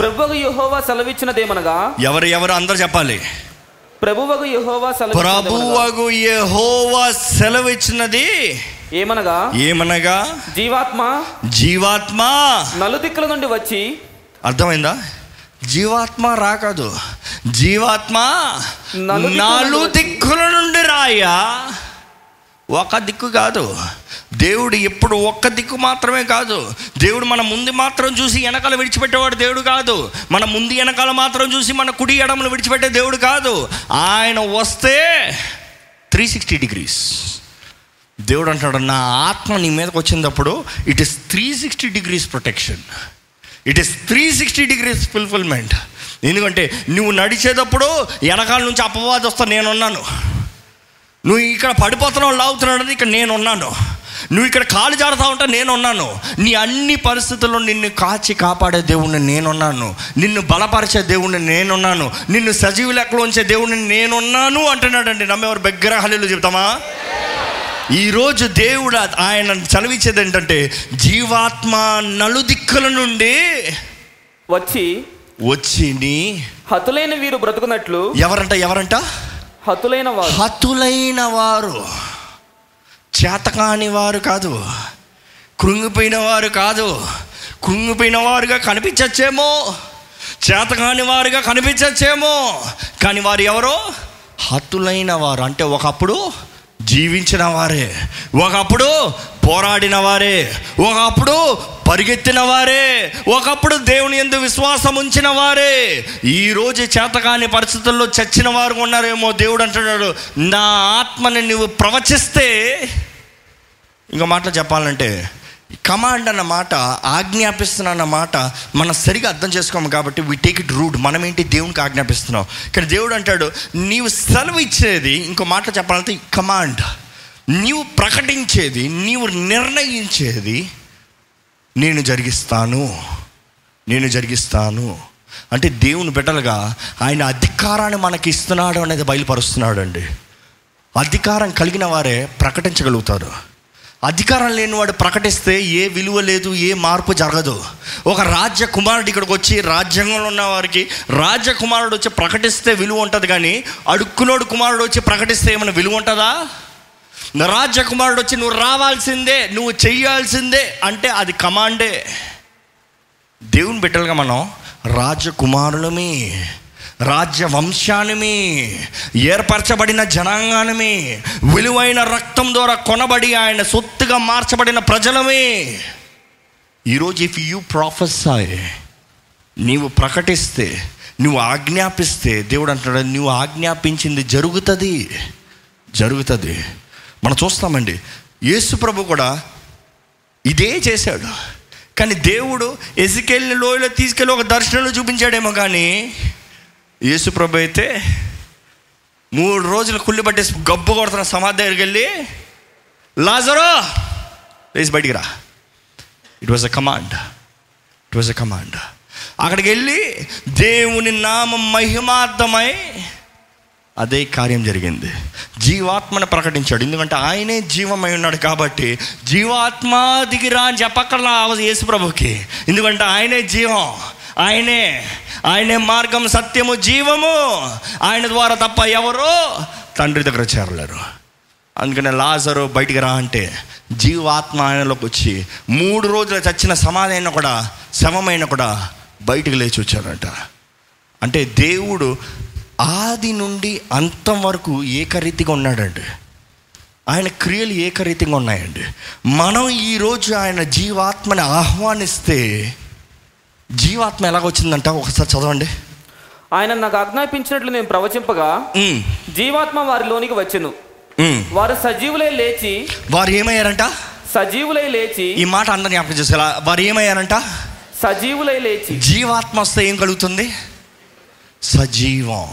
ప్రభువు యెహోవా సెలవిచ్చినదేమనగా, ఎవరు ఎవరు అందరూ చెప్పాలి. ప్రభువగు యెహోవా సెలవిచ్చినది ఏమనగా, ఏమనగా జీవాత్మ, జీవాత్మ నలుదిక్కుల నుండి వచ్చి. అర్థమైందా? జీవాత్మ రాకదు, జీవాత్మ నాలుగు దిక్కుల నుండి రాయా. ఒక దిక్కు కాదు. దేవుడు ఎప్పుడు ఒక్క దిక్కు మాత్రమే కాదు. దేవుడు మన ముందు మాత్రం చూసి వెనకాల విడిచిపెట్టేవాడు దేవుడు కాదు. మన ముందు వెనకాల మాత్రం చూసి మన కుడి ఎడమలు విడిచిపెట్టే దేవుడు కాదు. ఆయన వస్తే 360 degrees. దేవుడు అంటాడు, నా ఆత్మ నీ మీదకి వచ్చినప్పుడు it is 360 degrees protection, it is 360 degrees fulfilment. ఎందుకంటే నువ్వు నడిచేటప్పుడు వెనకాల నుంచి అపవాదం వస్తా నేనున్నాను, నువ్వు ఇక్కడ పడిపోతున్నావు లాగుతున్నాడని ఇక్కడ నేనున్నాను, నువ్వు ఇక్కడ కాలు జారుతా ఉంటా నేనున్నాను, నీ అన్ని పరిస్థితుల్లో నిన్ను కాచి కాపాడే దేవుణ్ణి నేనున్నాను, నిన్ను బలపరిచే దేవుణ్ణి నేనున్నాను, నిన్ను సజీవ లెక్కలో ఉంచే దేవుణ్ణి నేనున్నాను అంటున్నాడండి. నమ్మేవారు బిగ్గర హల్లెలూయా చెప్తామా? ఈరోజు దేవుడు ఆయన చదివించేది ఏంటంటే, జీవాత్మ నలుదిక్కుల నుండి వచ్చి వచ్చి నీ హతులైన వీరు బ్రతుకున్నట్లు. ఎవరంట ఎవరంట? హతులైన వారు. హతులైన వారు, చేతకాని వారు కాదు, కృంగిపోయిన వారు కాదు. కృంగిపోయిన వారుగా కనిపించచ్చేమో, చేతకాని వారుగా కనిపించచ్చేమో, కానీ వారు ఎవరో హతులైన వారు. అంటే ఒకప్పుడు జీవించిన వారే, ఒకప్పుడు పోరాడిన వారే, ఒకప్పుడు పరిగెత్తిన వారే, ఒకప్పుడు దేవుని యందు విశ్వాసం ఉంచిన వారే. ఈరోజు చేతకాని పరిస్థితుల్లో చచ్చిన వారు ఉన్నారేమో. దేవుడు అంటున్నాడు, నా ఆత్మని నువ్వు ప్రవచిస్తే. ఇంకో మాటలో చెప్పాలంటే, కమాండ్ అన్న మాట, ఆజ్ఞాపిస్తున్నా అన్న మాట మనం సరిగా అర్థం చేసుకోము కాబట్టి వి టేక్ ఇట్ రూట్. మనం ఏంటి దేవునికి ఆజ్ఞాపిస్తున్నాం, ఇక్కడ దేవుడు అంటాడు నీవు సెలవు ఇచ్చేది. ఇంకో మాట చెప్పాలంటే కమాండ్, నీవు ప్రకటించేది, నీవు నిర్ణయించేది నేను జరిగిస్తాను, నేను జరిగిస్తాను అంటే దేవుని బిడ్డలుగా ఆయన అధికారాన్ని మనకి ఇస్తున్నాడు అనేది బయలుపరుస్తున్నాడు అండి. అధికారం కలిగిన వారే ప్రకటించగలుగుతారు. అధికారం లేనివాడు ప్రకటిస్తే ఏ విలువ లేదు, ఏ మార్పు జరగదు. ఒక రాజకుమారుడు ఇక్కడికి వచ్చి, రాజ్యంలో ఉన్న వారికి రాజకుమారుడు వచ్చి ప్రకటిస్తే విలువ ఉంటుంది, కానీ అడుక్కునోడు కుమారుడు వచ్చి ప్రకటిస్తే ఏమైనా విలువ ఉంటుందా? రాజకుమారుడు వచ్చి నువ్వు రావాల్సిందే, నువ్వు చేయాల్సిందే అంటే అది కమాండే. దేవుని బిడ్డలుగా మనం రాజకుమారులమే, రాజ్యవంశానిమి, ఏర్పరచబడిన జనాంగానిమి, విలువైన రక్తం ద్వారా కొనబడి ఆయన సొత్తుగా మార్చబడిన ప్రజలమే. ఈరోజు ఇఫ్ యూ ప్రొఫెసర్, నీవు ప్రకటిస్తే, నువ్వు ఆజ్ఞాపిస్తే, దేవుడు అంటున్నాడు నువ్వు ఆజ్ఞాపించింది జరుగుతుంది, జరుగుతుంది. మనం చూస్తామండి, యేసు ప్రభు కూడా ఇదే చేశాడు. కానీ దేవుడు ఎజికేల్ని లోయలో తీసుకెళ్ళి ఒక దర్శనంలో చూపించాడేమో, కానీ యేసు ప్రభు అయితే 3 రోజులు కుళ్ళు పట్టేసి గబ్బు కొడుతున్న సమాధి దగ్గరికి వెళ్ళి, లాజరో లేచి బయటికి రా. It was a command. అక్కడికి వెళ్ళి దేవుని నామం మహిమార్థమై అదే కార్యం జరిగింది. జీవాత్మను ప్రకటించాడు, ఎందుకంటే ఆయనే జీవమై ఉన్నాడు కాబట్టి. జీవాత్మ దిగిరా అని చెప్పక్కర్లా యేసు ప్రభుకి, ఎందుకంటే ఆయనే జీవం, ఆయనే మార్గం, సత్యము, జీవము. ఆయన ద్వారా తప్ప ఎవరో తండ్రి దగ్గర చేరలేరు. అందుకనే లాజరు బయటికి రా అంటే జీవాత్మ ఆయనలోకి వచ్చి 3 రోజులు చచ్చిన సమాధి అయినా కూడా, శవమైనా కూడా బయటికి లేచి వచ్చాడంట. అంటే దేవుడు ఆది నుండి అంతం వరకు ఏకరీతిగా ఉన్నాడండి. ఆయన క్రియలు ఏకరీతిగా ఉన్నాయండి. మనం ఈరోజు ఆయన జీవాత్మని ఆహ్వానిస్తే, జీవాత్మ ఎలాగొచ్చిందంట ఒకసారి చదవండి. ఆయన నాకు ఆజ్ఞాపించినట్లు నేను ప్రవచింపగా జీవాత్మ వారిలోనికి వచ్చెను, వారు సజీవులై లేచి. వారు ఏమయ్యారంట? సజీవులై లేచి. ఈ మాట అందరిని జ్ఞాపకం చేసేలా, వారు ఏమయ్యారంట? సజీవులై లేచి. జీవాత్మ వస్తే ఏం కలుగుతుంది? సజీవం.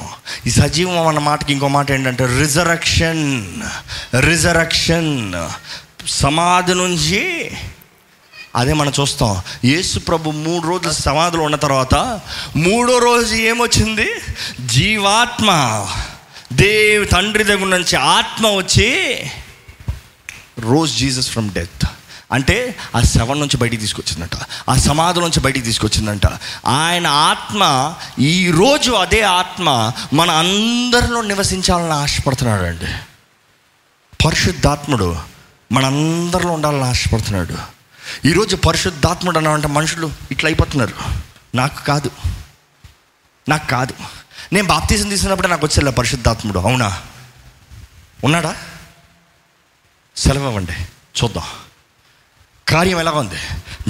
ఈ సజీవం అన్న మాటకి ఇంకో మాట ఏంటంటే రిజరక్షన్, సమాధి నుంచి. అదే మనం చూస్తాం, యేసు ప్రభు 3 రోజులు సమాధిలో ఉన్న తర్వాత 3వ రోజు ఏమొచ్చింది? జీవాత్మ. దేవు తండ్రి దగ్గర నుంచి ఆత్మ వచ్చి రోజ్ జీసస్ ఫ్రమ్ డెత్, అంటే ఆ శవం నుంచి బయటికి తీసుకొచ్చిందంట, ఆ సమాధి నుంచి బయటికి తీసుకొచ్చిందంట. ఆయన ఆత్మ ఈరోజు అదే ఆత్మ మన అందరిలో నివసించాలని ఆశపడుతున్నాడు అండి. పరిశుద్ధాత్ముడు మనందరిలో ఉండాలని ఆశపడుతున్నాడు. ఈరోజు పరిశుద్ధాత్ముడు అన్నామంటే మనుషులు ఇట్లా అయిపోతున్నారు. నాకు కాదు, నేను బాప్తీసం తీసుకున్నప్పుడే నాకు వచ్చేలా పరిశుద్ధాత్ముడు. అవునా, ఉన్నాడా? సెలవు ఇవ్వండి, చూద్దాం కార్యం ఎలాగ ఉంది,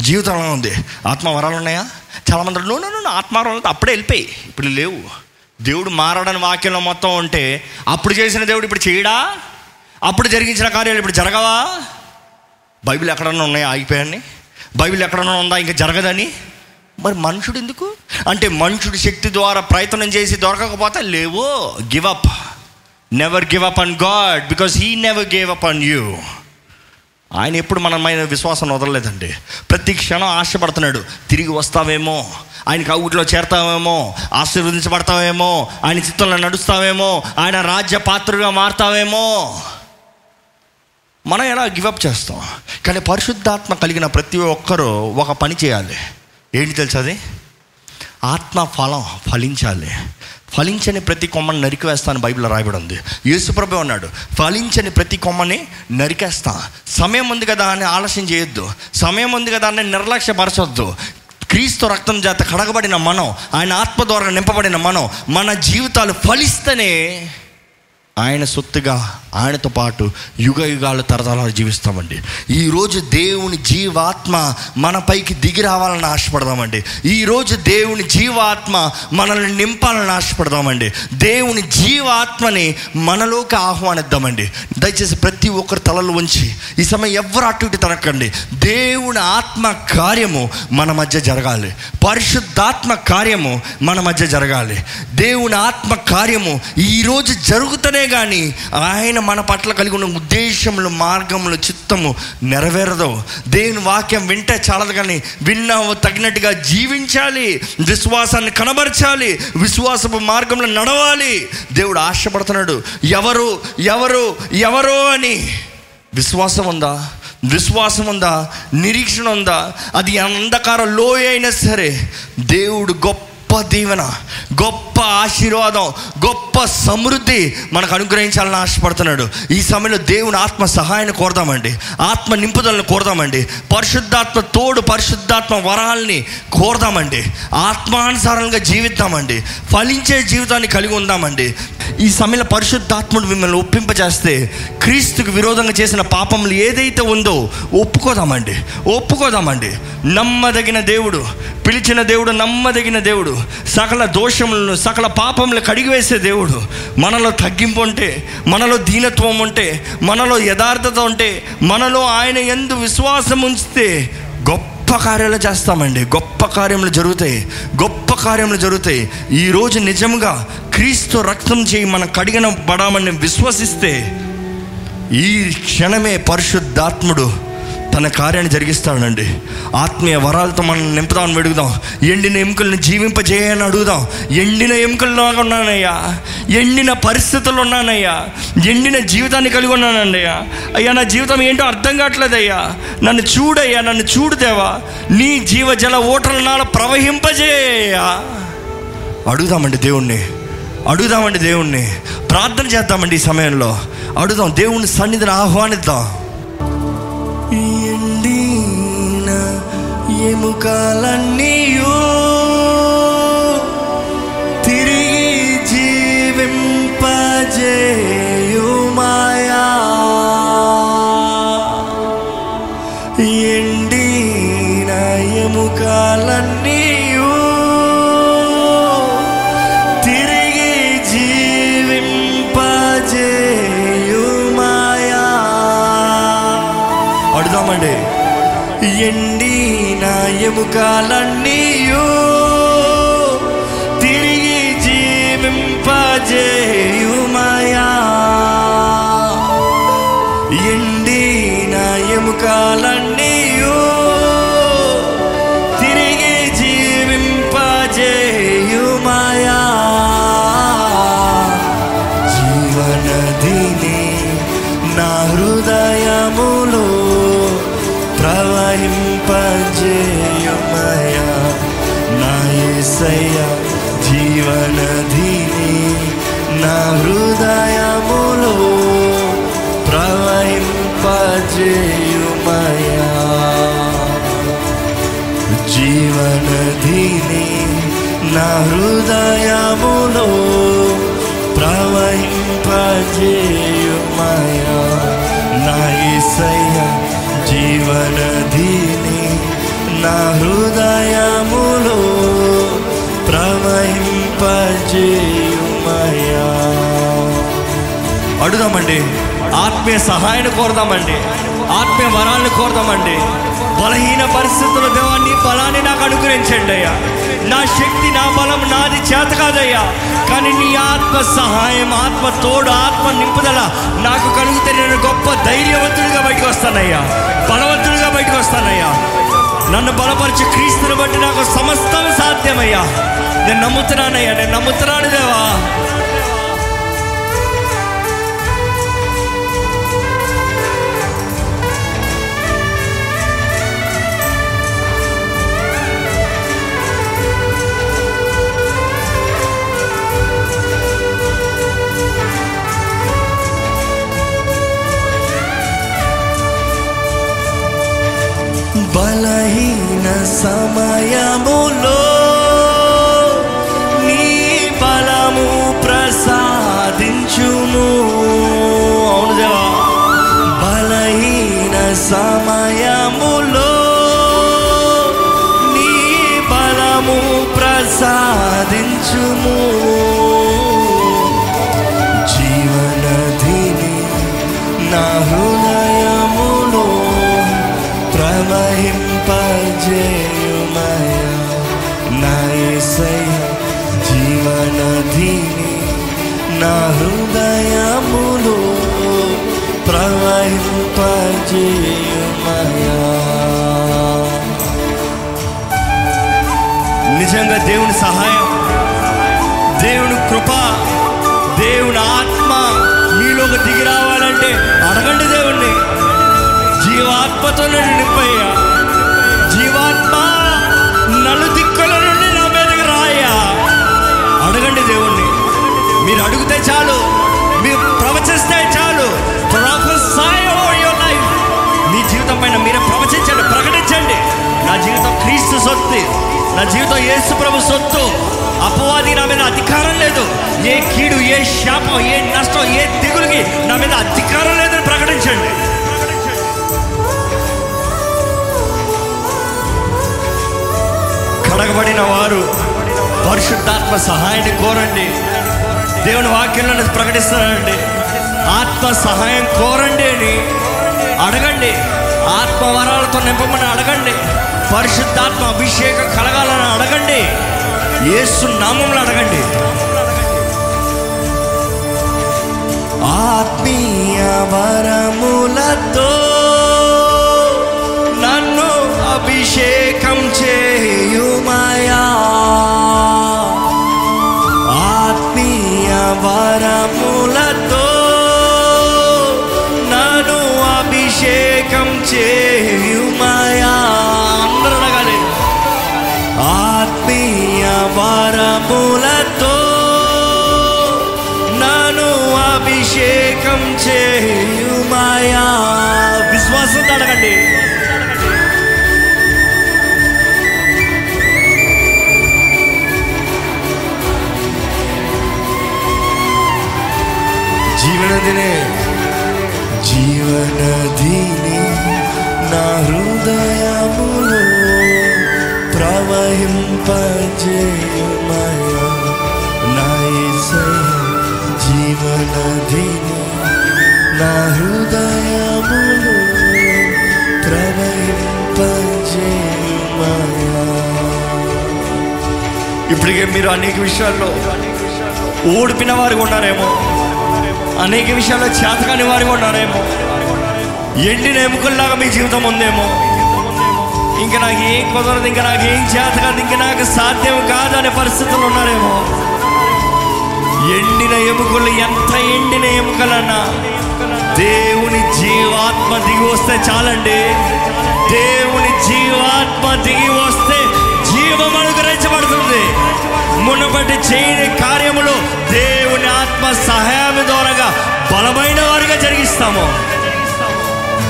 జీవితం ఎలా ఉంది, ఆత్మవరాలు ఉన్నాయా? చాలామంది నూనె ఆత్మవరాలు అప్పుడే వెళ్ళిపోయి ఇప్పుడు లేవు. దేవుడు మారడని వాక్యంలో మొత్తం ఉంటే అప్పుడు చేసిన దేవుడు ఇప్పుడు చేయడా? అప్పుడు జరిగించిన కార్యాలు ఇప్పుడు జరగవా? బైబిల్ ఎక్కడన్నా ఉన్నాయా ఆగిపోయాన్ని? బైబిల్ ఎక్కడన్నా ఉందా ఇంకా జరగదని? మరి మనుషుడు ఎందుకు అంటే మనుషుడి శక్తి ద్వారా ప్రయత్నం చేసి దొరకకపోతే లేవు. Give up, never give up on God because he never gave up on you. ఆయన ఎప్పుడు మనమైన విశ్వాసం వదలలేదండి. ప్రతి క్షణం ఆశపడుతున్నాడు, తిరిగి వస్తావేమో, ఆయనకు ఊట్లో చేరతావేమో, ఆశీర్వదించబడతావేమో, ఆయన చిత్తంలో నడుస్తావేమో, ఆయన రాజ్య పాత్రగా మారతావేమో. మనం ఎలా గివప్ చేస్తాం? కానీ పరిశుద్ధాత్మ కలిగిన ప్రతి ఒక్కరూ ఒక పని చేయాలి. ఏంటి తెలుసు? అది ఆత్మ ఫలం ఫలించాలి. ఫలించని ప్రతి కొమ్మని నరికివేస్తాను బైబిల్లో రాయబడి ఉంది. యేసుప్రభు అన్నాడు, ఫలించని ప్రతి కొమ్మని నరికేస్తా. సమయం ఉంది కదా అని ఆలస్యం చేయొద్దు, సమయం ఉంది కదా అని నిర్లక్ష్యపరచొద్దు. క్రీస్తు రక్తం చేత కడగబడిన మనం, ఆయన ఆత్మ ద్వారా నింపబడిన మనం, మన జీవితాలు ఫలిస్తేనే ఆయన సొత్తుగా ఆయనతో పాటు యుగ యుగాలు తరతరాలు జీవిస్తామండి. ఈరోజు దేవుని జీవాత్మ మన పైకి దిగి రావాలని ఆశపడదామండి. ఈరోజు దేవుని జీవాత్మ మనల్ని నింపాలని ఆశపడదామండి. దేవుని జీవాత్మని మనలోకి ఆహ్వానిద్దామండి. దయచేసి ప్రతి ఒక్కరు తలలు ఉంచి ఈ సమయం ఎవరు అటు ఇటు తనకండి. దేవుని ఆత్మ కార్యము మన మధ్య జరగాలి. పరిశుద్ధాత్మ కార్యము మన మధ్య జరగాలి. దేవుని ఆత్మ కార్యము ఈరోజు జరుగుతూనే కానీ ఆయన మన పట్ల కలిగి ఉన్న ఉద్దేశములు, మార్గములు, చిత్తము నెరవేరదు. దేవుని వాక్యం వింటే చాలదు, కానీ విన్నా తగినట్టుగా జీవించాలి, విశ్వాసాన్ని కనబరచాలి, విశ్వాసపు మార్గంలో నడవాలి. దేవుడు ఆశపడుతున్నాడు. ఎవరు ఎవరు ఎవరో అని విశ్వాసం ఉందా, నిరీక్షణ ఉందా? అది అంధకార లోయ అయినా సరే దేవుడు గొప్ప దీవెన, గొప్ప ఆశీర్వాదం, గొప్ప సమృద్ధి మనకు అనుగ్రహించాలని ఆశపడుతున్నాడు. ఈ సమయంలో దేవుని ఆత్మ సహాయాన్ని కోరదామండి, ఆత్మ నింపుదలను కోరదామండి, పరిశుద్ధాత్మ తోడు, పరిశుద్ధాత్మ వరాలని కోరదామండి, ఆత్మానుసారంగా జీవిద్దామండి, ఫలించే జీవితాన్ని కలిగి ఉందామండి. ఈ సమయంలో పరిశుద్ధాత్ముడు మిమ్మల్ని ఒప్పింపజేస్తే క్రీస్తుకు విరోధంగా చేసిన పాపములు ఏదైతే ఉందో ఒప్పుకోదామండి. నమ్మదగిన దేవుడు, పిలిచిన దేవుడు, నమ్మదగిన దేవుడు, సకల దోషములను సకల పాపములను కడిగివేసే దేవుడు. మనలో తగ్గింపు ఉంటే, మనలో దీనత్వం ఉంటే, మనలో యథార్థత ఉంటే, మనలో ఆయన యందు విశ్వాసం ఉంచితే గొప్ప కార్యాలు చేస్తామండి. గొప్ప కార్యములు జరుగుతాయి. ఈరోజు నిజంగా క్రీస్తు రక్తం చేయి మనం కడిగిన పడమని విశ్వసిస్తే ఈ క్షణమే పరిశుద్ధాత్ముడు తన కార్యాన్ని జరిగిస్తాడండి. ఆత్మీయ వరాలతో మనం నింపుదామని వెడుగుదాం. ఎండిన ఎముకలను జీవింపజేయని అడుగుదాం. ఎండిన ఎముకల్లోగా ఉన్నానయ్యా, ఎండిన పరిస్థితులు ఉన్నానయ్యా, ఎండిన జీవితాన్ని కలిగి ఉన్నానండి అయ్యా, నా జీవితం ఏంటో అర్థం కావట్లేదయ్యా, నన్ను చూడదేవా, నీ జీవజల ఓటలు నాలో ప్రవహింపజేయ అడుగుదామండి దేవుణ్ణి ప్రార్థన చేద్దామండి. ఈ సమయంలో అడుగుదాం, దేవుని సన్నిధిని ఆహ్వానిద్దాం. ఎండిన ఎముకలన్నీయు తిరిగి జీవింపజేయుమయా, ఎండిన ఎముకలన్నీయు తిరిగి జీవింపజే. ఎండిన ఎముకలన్నీయు తిరిగి జీవింపజేయుమయా, ఎండిన ఎముకలన్నీయు తిరిగి జీవింపజేయుమయా. ఏసయ్యా జీవనదిని నా హృదయములో ప్రవహింపజేయుమయా. జీవనదిని నా హృదయములో ప్రవహింపజేయుమయా. నా ఏసయ్యా జీవనదిని నా హృదయములో ప్రవహింపజేయుమయా. అడుగుదామండి, ఆత్మీయ సహాయాన్ని కోరుదామండి, ఆత్మీయ వరాలను కోరుదామండి. బలహీన పరిస్థితుల్లో దేవాన్ని బలాన్ని నాకు అనుగ్రహించండి అయ్యా. నా శక్తి నా బలం నాది చేత కాదయ్యా, కానీ నీ ఆత్మ సహాయం, ఆత్మ తోడు, ఆత్మ నింపుదల నాకు కలిగితే నేను గొప్ప ధైర్యవంతుడిగా బయటకు వస్తానయ్యా, బలవంతుడిగా బయటకు వస్తానయ్యా. నన్ను బలపరిచి క్రీస్తుని బట్టి నాకు సమస్తం సాధ్యమయ్యా. నేను నమ్ముతున్నానయ్యా, నేను నమ్ముతున్నాను దేవా. బలహీన సమయములో నీ బలము ప్రసాదించుము. అవును దేవా, బలహీన సమయములో నీ బలము ప్రసాదించుము. జీవనదిని నా హృదయములో ప్రవహింపజేయుమయా. నా యేసయ్యా జీవనదిని నా హృదయములో ప్రవహింపజేయుమయా. నిజంగా దేవుని సహాయం, దేవుని కృప, దేవుని ఆత్మ మీలోకి దిగి రావాలంటే అడగండి దేవుణ్ణి. జీవాత్మతో నేను నింపయ్యా, జీవాత్మ నలు దిక్కుల నుండి నా మీదకి రాయ్యా. అడగండి దేవుణ్ణి. మీరు అడిగితే చాలు, మీరు ప్రవచిస్తే చాలు. మీ జీవితం పైన మీరే ప్రవచించండి, ప్రకటించండి. నా జీవితం క్రీస్తు సొత్తు, నా జీవితం యేసు ప్రభు సొత్తు. అపవాది నా మీద అధికారం లేదు. ఏ కీడు, ఏ శాపం, ఏ నష్టం, ఏ దిగులుకి నా మీద అధికారం లేదని ప్రకటించండి. కడగబడిన వారు పరిశుద్ధాత్మ సహాయాన్ని కోరండి. దేవుని వాక్యంలో ప్రకటిస్తానండి, ఆత్మ సహాయం కోరండి అని అడగండి. ఆత్మ వరాలతో నింపమని అడగండి. పరిశుద్ధాత్మ అభిషేకం కలగాలని అడగండి. యేసు నామములో అడగండి. ఆత్మీయ వరములతో నన్ను అభిషేకం చేయుమయా. ఆత్మీయ వరములతో నన్ను అభిషేకం చేయుమయా. అందరనగానే ఆత్మీయ వరములతో నన్ను అభిషేకం చేయుమయా. విశ్వాసంతో అడగండి. జీవనదిని నా హృదయములో ప్రవహింపజేయుమయా. నా యేసయ్యా జీవనదిని నా హృదయములో ప్రవహింపజేయుమయా. ఇప్పటికే మీరు అనేక విషయాల్లో ఓడిపిన వారు ఉన్నారేమో, అనేక విషయాల్లో చేతకాని వారిగా ఉన్నారేమో, ఎండిన ఎముకల్లాగా మీ జీవితం ఉందేమో. ఇంకా నాకు ఏం కుదరదు, ఇంకా నాకు ఏం చేత కాదు, ఇంకా నాకు సాధ్యం కాదు అనే పరిస్థితులు ఉన్నారేమో. ఎండిన ఎముకలు, ఎంత ఎండిన ఎముకలన్నా దేవుని జీవాత్మ దిగి వస్తే చాలండి. దేవుని జీవాత్మ దిగి వస్తే జీవం అనుగ్రహించబడుతుంది. మునుపటి చేయని కార్యములు దేవుని ఆత్మ సహాయం ద్వారా బలమైన వారిగా జరిగిస్తాము.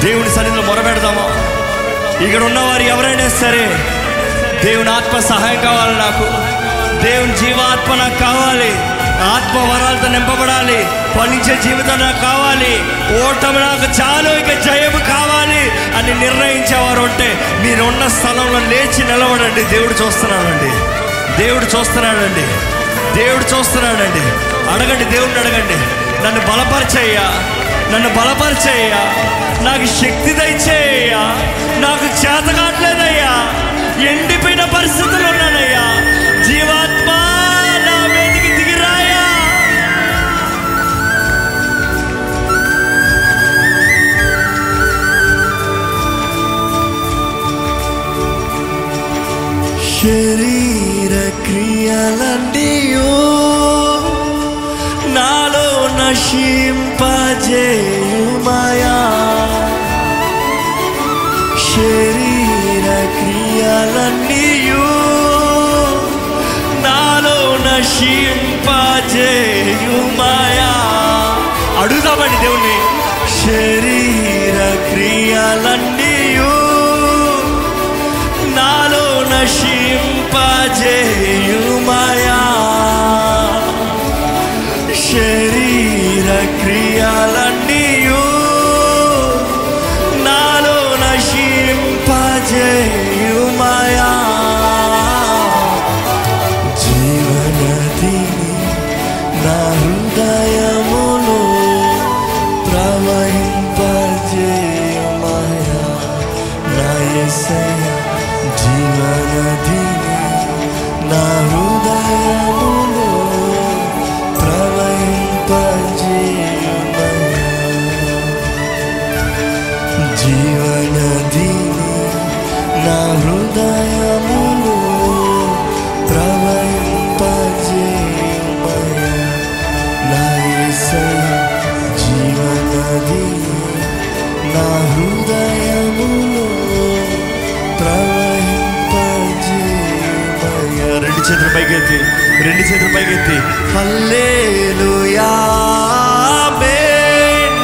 దేవుని సన్నిధిలో మొరపెడతాము. ఇక్కడ ఉన్నవారు ఎవరైనా సరే, దేవుని ఆత్మ సహాయం కావాలి నాకు, దేవుని జీవాత్మ నాకు కావాలి, ఆత్మ వరాలతో నింపబడాలి, ఫలించే జీవితం నాకు కావాలి, ఓటమి నాకు చాలు, ఇక జయము కావాలి అని నిర్ణయించేవారు ఉంటే మీరున్న స్థలంలో లేచి నిలబడండి. దేవుడు చూస్తున్నాడండి, దేవుడు చూస్తున్నాడండి, దేవుడు చూస్తున్నాడండి. అడగండి, దేవుడిని అడగండి, నన్ను బలపరిచేయ్యా, నన్ను బలపరిచేయ్యా, నాకు శక్తి దయచేయ్యా, నాకు చేత కావట్లేదయ్యా, ఎండిపోయిన పరిస్థితులు ఉన్నానయ్యా, జీవాత్మ నా మీదకి దిగిరాయా. శరీర క్రియలన్నీయు నాలో నశింపజేయుమయా, శరీర క్రియలన్నీయు నాలో నశింపజేయుమయా. అడుగుతామండి దేవుణ్ణి, శరీర క్రియలన్నీయు నాలో నశింపజేయుమయా, శరీర క్రియలన్నీయు నాలో నశింపజేయుమయా. జీవనది నా హృదయములో ప్రవహింపజేయుమయా, నా యేసయ్యా. జీవనది నా హృదయములో ప్రవహింపజేయుమయా, జీవనది నా హృదయములో ప్రవహింపజేయుమయా, నా యేసయ్యా. జీవనది నా హృదయములో రెండు చేతుల పైకెత్తి, రెండు చేతుల పైకెత్తి హల్లెలూయా.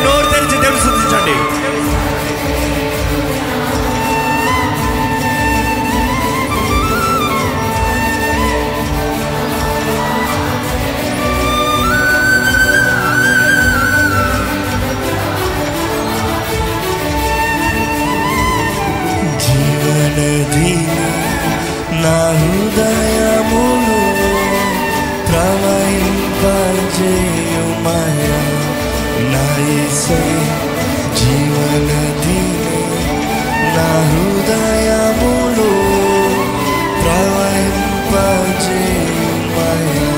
నోరు తెరిచి దేవుని స్తుతించండి. జీవనది నా హృదయములో ప్రవహింపజేయుమయా, నా యేసయ్యా. జీవనది నా హృదయములో ప్రవహింపజేయుమయా,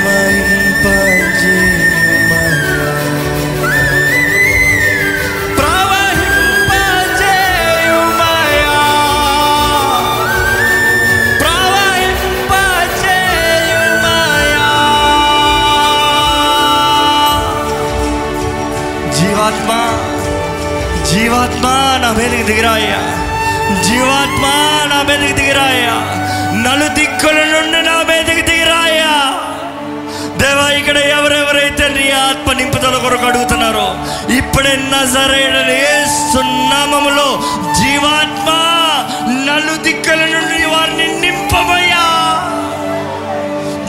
ప్రవహింపజేయుమయా. జీవాత్మ నా మీదకి దిగిరాయ్యా, జీవాత్మ నా మీదకి దిగిరాయ్యా, నలు దిక్కుల నుండి నా మీదకి దిగిరాయ్యా. దేవా, ఇక్కడ ఎవరెవరైతే నీ ఆత్మ నింపుదల కొరకు అడుగుతున్నారో ఇప్పుడే నజరేయుడైన యేసు నామములో జీవాత్మ నలు దిక్కుల నుండి వారిని నింపమయ్యా.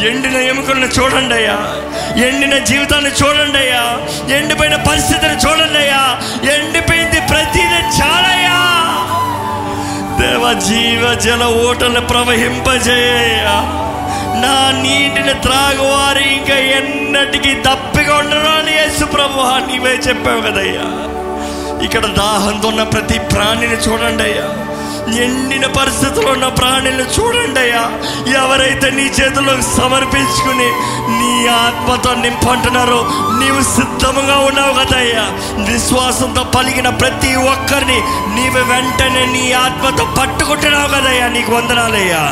ఎండిన ఎముకలను చూడండి అయ్యా, ఎండిన జీవితాన్ని చూడండి అయ్యా, ఎండిపోయిన పరిస్థితిని చూడండి అయ్యా, ఎండిపోయింది ప్రతిదీ చాలయ్యా. దేవ, జీవజల ఊటలను ప్రవహింపజేయ్యా. నా నీటిని త్రాగువారు ఇంకా ఎన్నటికీ దప్పిగా ఉండరని యేసు ప్రభువా నీవే చెప్పావు కదయ్యా. ఇక్కడ దాహంతో ఉన్న ప్రతి ప్రాణిని చూడండి అయ్యా, ఎండిన పరిస్థితుల్లో ఉన్న ప్రాణులను చూడండి అయ్యా. ఎవరైతే నీ చేతుల్లో సమర్పించుకుని నీ ఆత్మతో నింపంటున్నారో నీవు సిద్ధముగా ఉన్నావు కదయ్యా. విశ్వాసంతో పలికిన ప్రతి ఒక్కరిని నీవు వెంటనే నీ ఆత్మతో పట్టుకుంటున్నావు కదయ్యా. నీకు వందనాలయ్యా,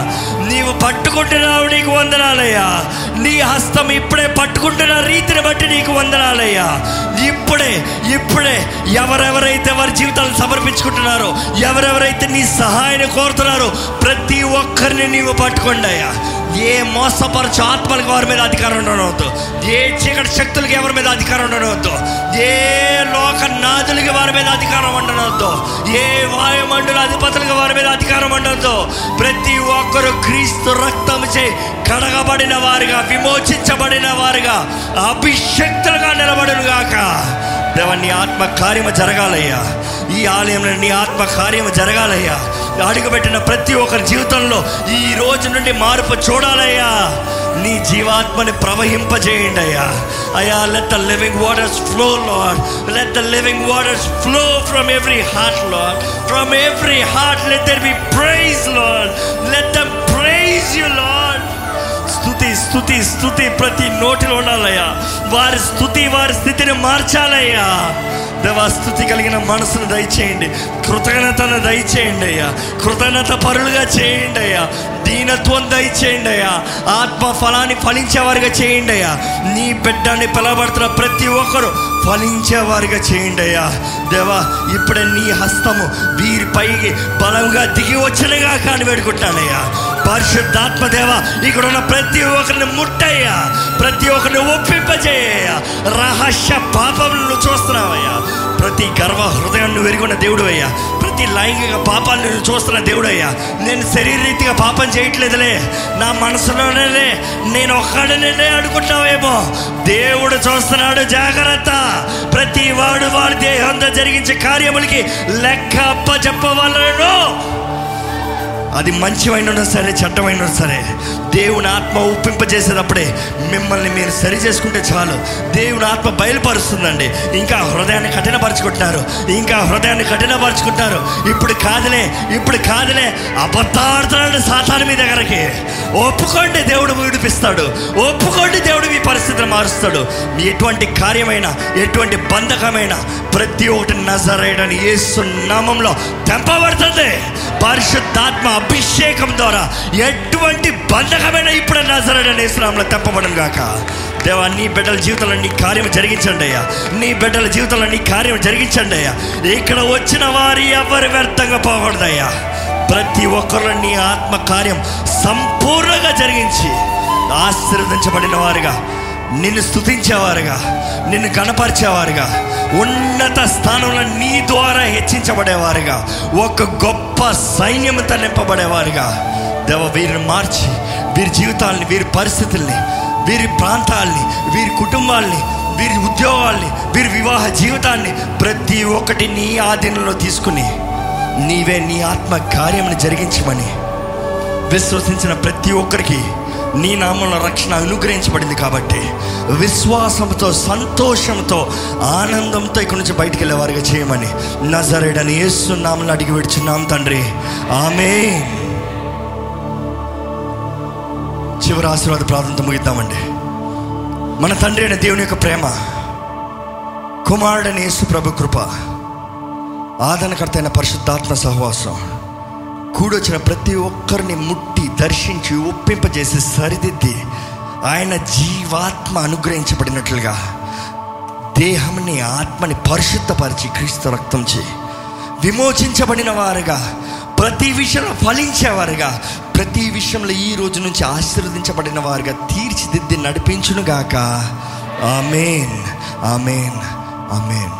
నీవు పట్టుకుంటున్నావు, నీకు వందనాలయ్యా. నీ హస్తం ఇప్పుడే పట్టుకుంటున్న రీతిని బట్టి నీకు వందనాలయ్యా. ఇప్పుడే ఎవరెవరైతే వారి జీవితాలను సమర్పించుకుంటున్నారో, ఎవరెవరైతే నీ సహాయాన్ని కోరుతున్నారు. ప్రతి ఒక్కరిని నీవు పట్టుకోండియా. ఏ మోసపరచు ఆత్మలకు ఎవరి మీద అధికారం ఉండనవద్దు, ఏ చీకటి శక్తులకి ఎవరి మీద అధికారం ఉండనవద్దు, ఏ లోక నాదులకి వారి మీద అధికారం ఉండనవద్దు, ఏ వాయుమండల అధిపతులకి వారి మీద అధికారం ఉండవద్దు. ప్రతి ఒక్కరూ క్రీస్తు రక్తంచే కడగబడిన వారుగా, విమోచించబడిన వారుగా, అభిషక్తులుగా నిలబడునుగాక. దేవా, నీ ఆత్మ కార్యము జరగాలయ్యా. ఈ ఆలయంలో నీ ఆత్మ కార్యము జరగాలయ్యా. అడుగుపెట్టిన ప్రతి ఒక్కరి జీవితంలో ఈ రోజు నుండి మార్పు చూడాలయ్యా. నీ జీవాత్మని ప్రవహింపజేయండి అయ్యా. అయ్యా, let the living waters flow Lord, let the living waters flow from every heart Lord, from every heart let there be praise Lord, let them praise you Lord. స్తుతి స్తుతి స్తుతి ప్రతి నోటిలో ఉండాలయ్యా. వారి స్తుతి వారి స్థితిని మార్చాలయ్యా. దేవా, స్తుతి కలిగిన మనసును దయచేయండి, కృతజ్ఞతను దయచేయండి అయ్యా, కృతజ్ఞత పరులుగా చేయండి అయ్యా, దీనత్వం దయచేయండి అయ్యా, ఆత్మ ఫలాన్ని ఫలించేవారుగా చేయండి అయ్యా. నీ బిడ్డని పిలవబడుతున్న ప్రతి ఒక్కరూ ఫలించేవారుగా చేయండి అయ్యా. దేవా, ఇప్పుడే నీ హస్తము వీరిపైకి బలంగా దిగి వచ్చినగా కాని వేడుకుంటానయ్యా. పరిశుద్ధాత్మ దేవా, ఇక్కడ ఉన్న ప్రతి ఒక్కరిని ముట్టయ్యా, ప్రతి ఒక్కరిని ఒప్పింపజేయ. రహస్య పాపములను నువ్వు చూస్తున్నావయ్యా. ప్రతి గర్వ హృదయాన్ని వెరుగున్న దేవుడు అయ్యా, ప్రతి లైంగిక పాపాలను నువ్వు చూస్తున్న దేవుడు అయ్యా. నేను శరీరీతిగా పాపం చేయట్లేదులే, నా మనసులోనే నేను ఒక్కడనే అనుకుంటావేమో. దేవుడు చూస్తున్నాడు, జాగ్రత్త. ప్రతి వాడు వాడి దేహంతో జరిగించే కార్యములకి లెక్క అప్పచెప్పవలను. అది మంచివైనా సరే, చెడ్డమైనా సరే, దేవుని ఆత్మ ఒప్పింపజేసేటప్పుడే మిమ్మల్ని మీరు సరి చేసుకుంటే చాలు. దేవుని ఆత్మ బయలుపరుస్తుందండి. ఇంకా హృదయాన్ని కఠినపరుచుకుంటున్నారు, ఇంకా హృదయాన్ని కఠినపరుచుకుంటున్నారు. ఇప్పుడు కాదులే, ఇప్పుడు కాదులే. అబద్ధార్థులను సాతాను మీ దగ్గరకి ఒప్పుకోండి, దేవుడు విడిపిస్తాడు. ఒప్పుకోండి, దేవుడు మీ పరిస్థితిని మారుస్తాడు. ఎటువంటి కార్యమైనా, ఎటువంటి బంధకమైన ప్రతి ఒక్కటి నజరేయుడని యేసు నామంలో తెంపబడుతుంది పరిశుద్ధాత్మ అభిషేకం ద్వారా. ఎటువంటి బంధకమైన ఇప్పుడు నజరేయుడని యేసు నామంలో తెంపబడను గాక. దేవా, నీ బిడ్డల జీవితంలో నీ కార్యం జరిగించండి అయ్యా. నీ బిడ్డల జీవితంలో నీ కార్యం జరిగించండి అయ్యా. ఇక్కడ వచ్చిన వారి ఎవరు వ్యర్థంగా పోకూడదయ్యా. ప్రతి ఒక్కరు నీ ఆత్మ కార్యం సంపూర్ణంగా జరిగించి ఆశీర్వదించబడిన వారుగా, నిన్ను స్తుతించేవారుగా, నిన్ను కనపరిచేవారుగా, ఉన్నత స్థానంలో నీ ద్వారా హెచ్చించబడేవారుగా, ఒక గొప్ప సైన్యంతో నింపబడేవారుగా. దేవ, వీరిని మార్చి వీరి జీవితాలని, వీరి పరిస్థితుల్ని, వీరి ప్రాంతాల్ని, వీరి కుటుంబాల్ని, వీరి ఉద్యోగాల్ని, వీరి వివాహ జీవితాన్ని ప్రతి ఒక్కటి నీ ఆధీనంలో తీసుకుని నీవే నీ ఆత్మ కార్యమును జరిగించమని విశ్వసించిన ప్రతి ఒక్కరికి నీ నామంలో రక్షణ అనుగ్రహించబడింది కాబట్టి విశ్వాసంతో, సంతోషంతో, ఆనందంతో ఇక్కడి నుంచి బయటికి వెళ్ళేవారుగా చేయమని నజరేయుడని యేసు నామంలో అడిగి విడుచున్నాం తండ్రి, ఆమేన్. చివరి ఆశీర్వాద ప్రార్థనతో ముగిద్దామండి. మన తండ్రి అయిన దేవుని యొక్క ప్రేమ, కుమారుడైన యేసు ప్రభు కృప, ఆదరణకర్త అయిన పరిశుద్ధాత్మ సహవాసం కూడొచ్చిన ప్రతి ఒక్కరిని ముట్టి, దర్శించి, ఒప్పింపజేసి, సరిదిద్ది ఆయన జీవాత్మ అనుగ్రహించబడినట్లుగా దేహంని, ఆత్మని పరిశుద్ధపరిచి క్రీస్తు రక్తం చే విమోచించబడిన వారుగా, ప్రతి విషయంలో ఫలించేవారుగా, ప్రతి విషయంలో ఈ రోజు నుంచి ఆశీర్వదించబడిన వారుగా తీర్చిదిద్ది నడిపించునుగాక. ఆమేన్, ఆమేన్, ఆమేన్.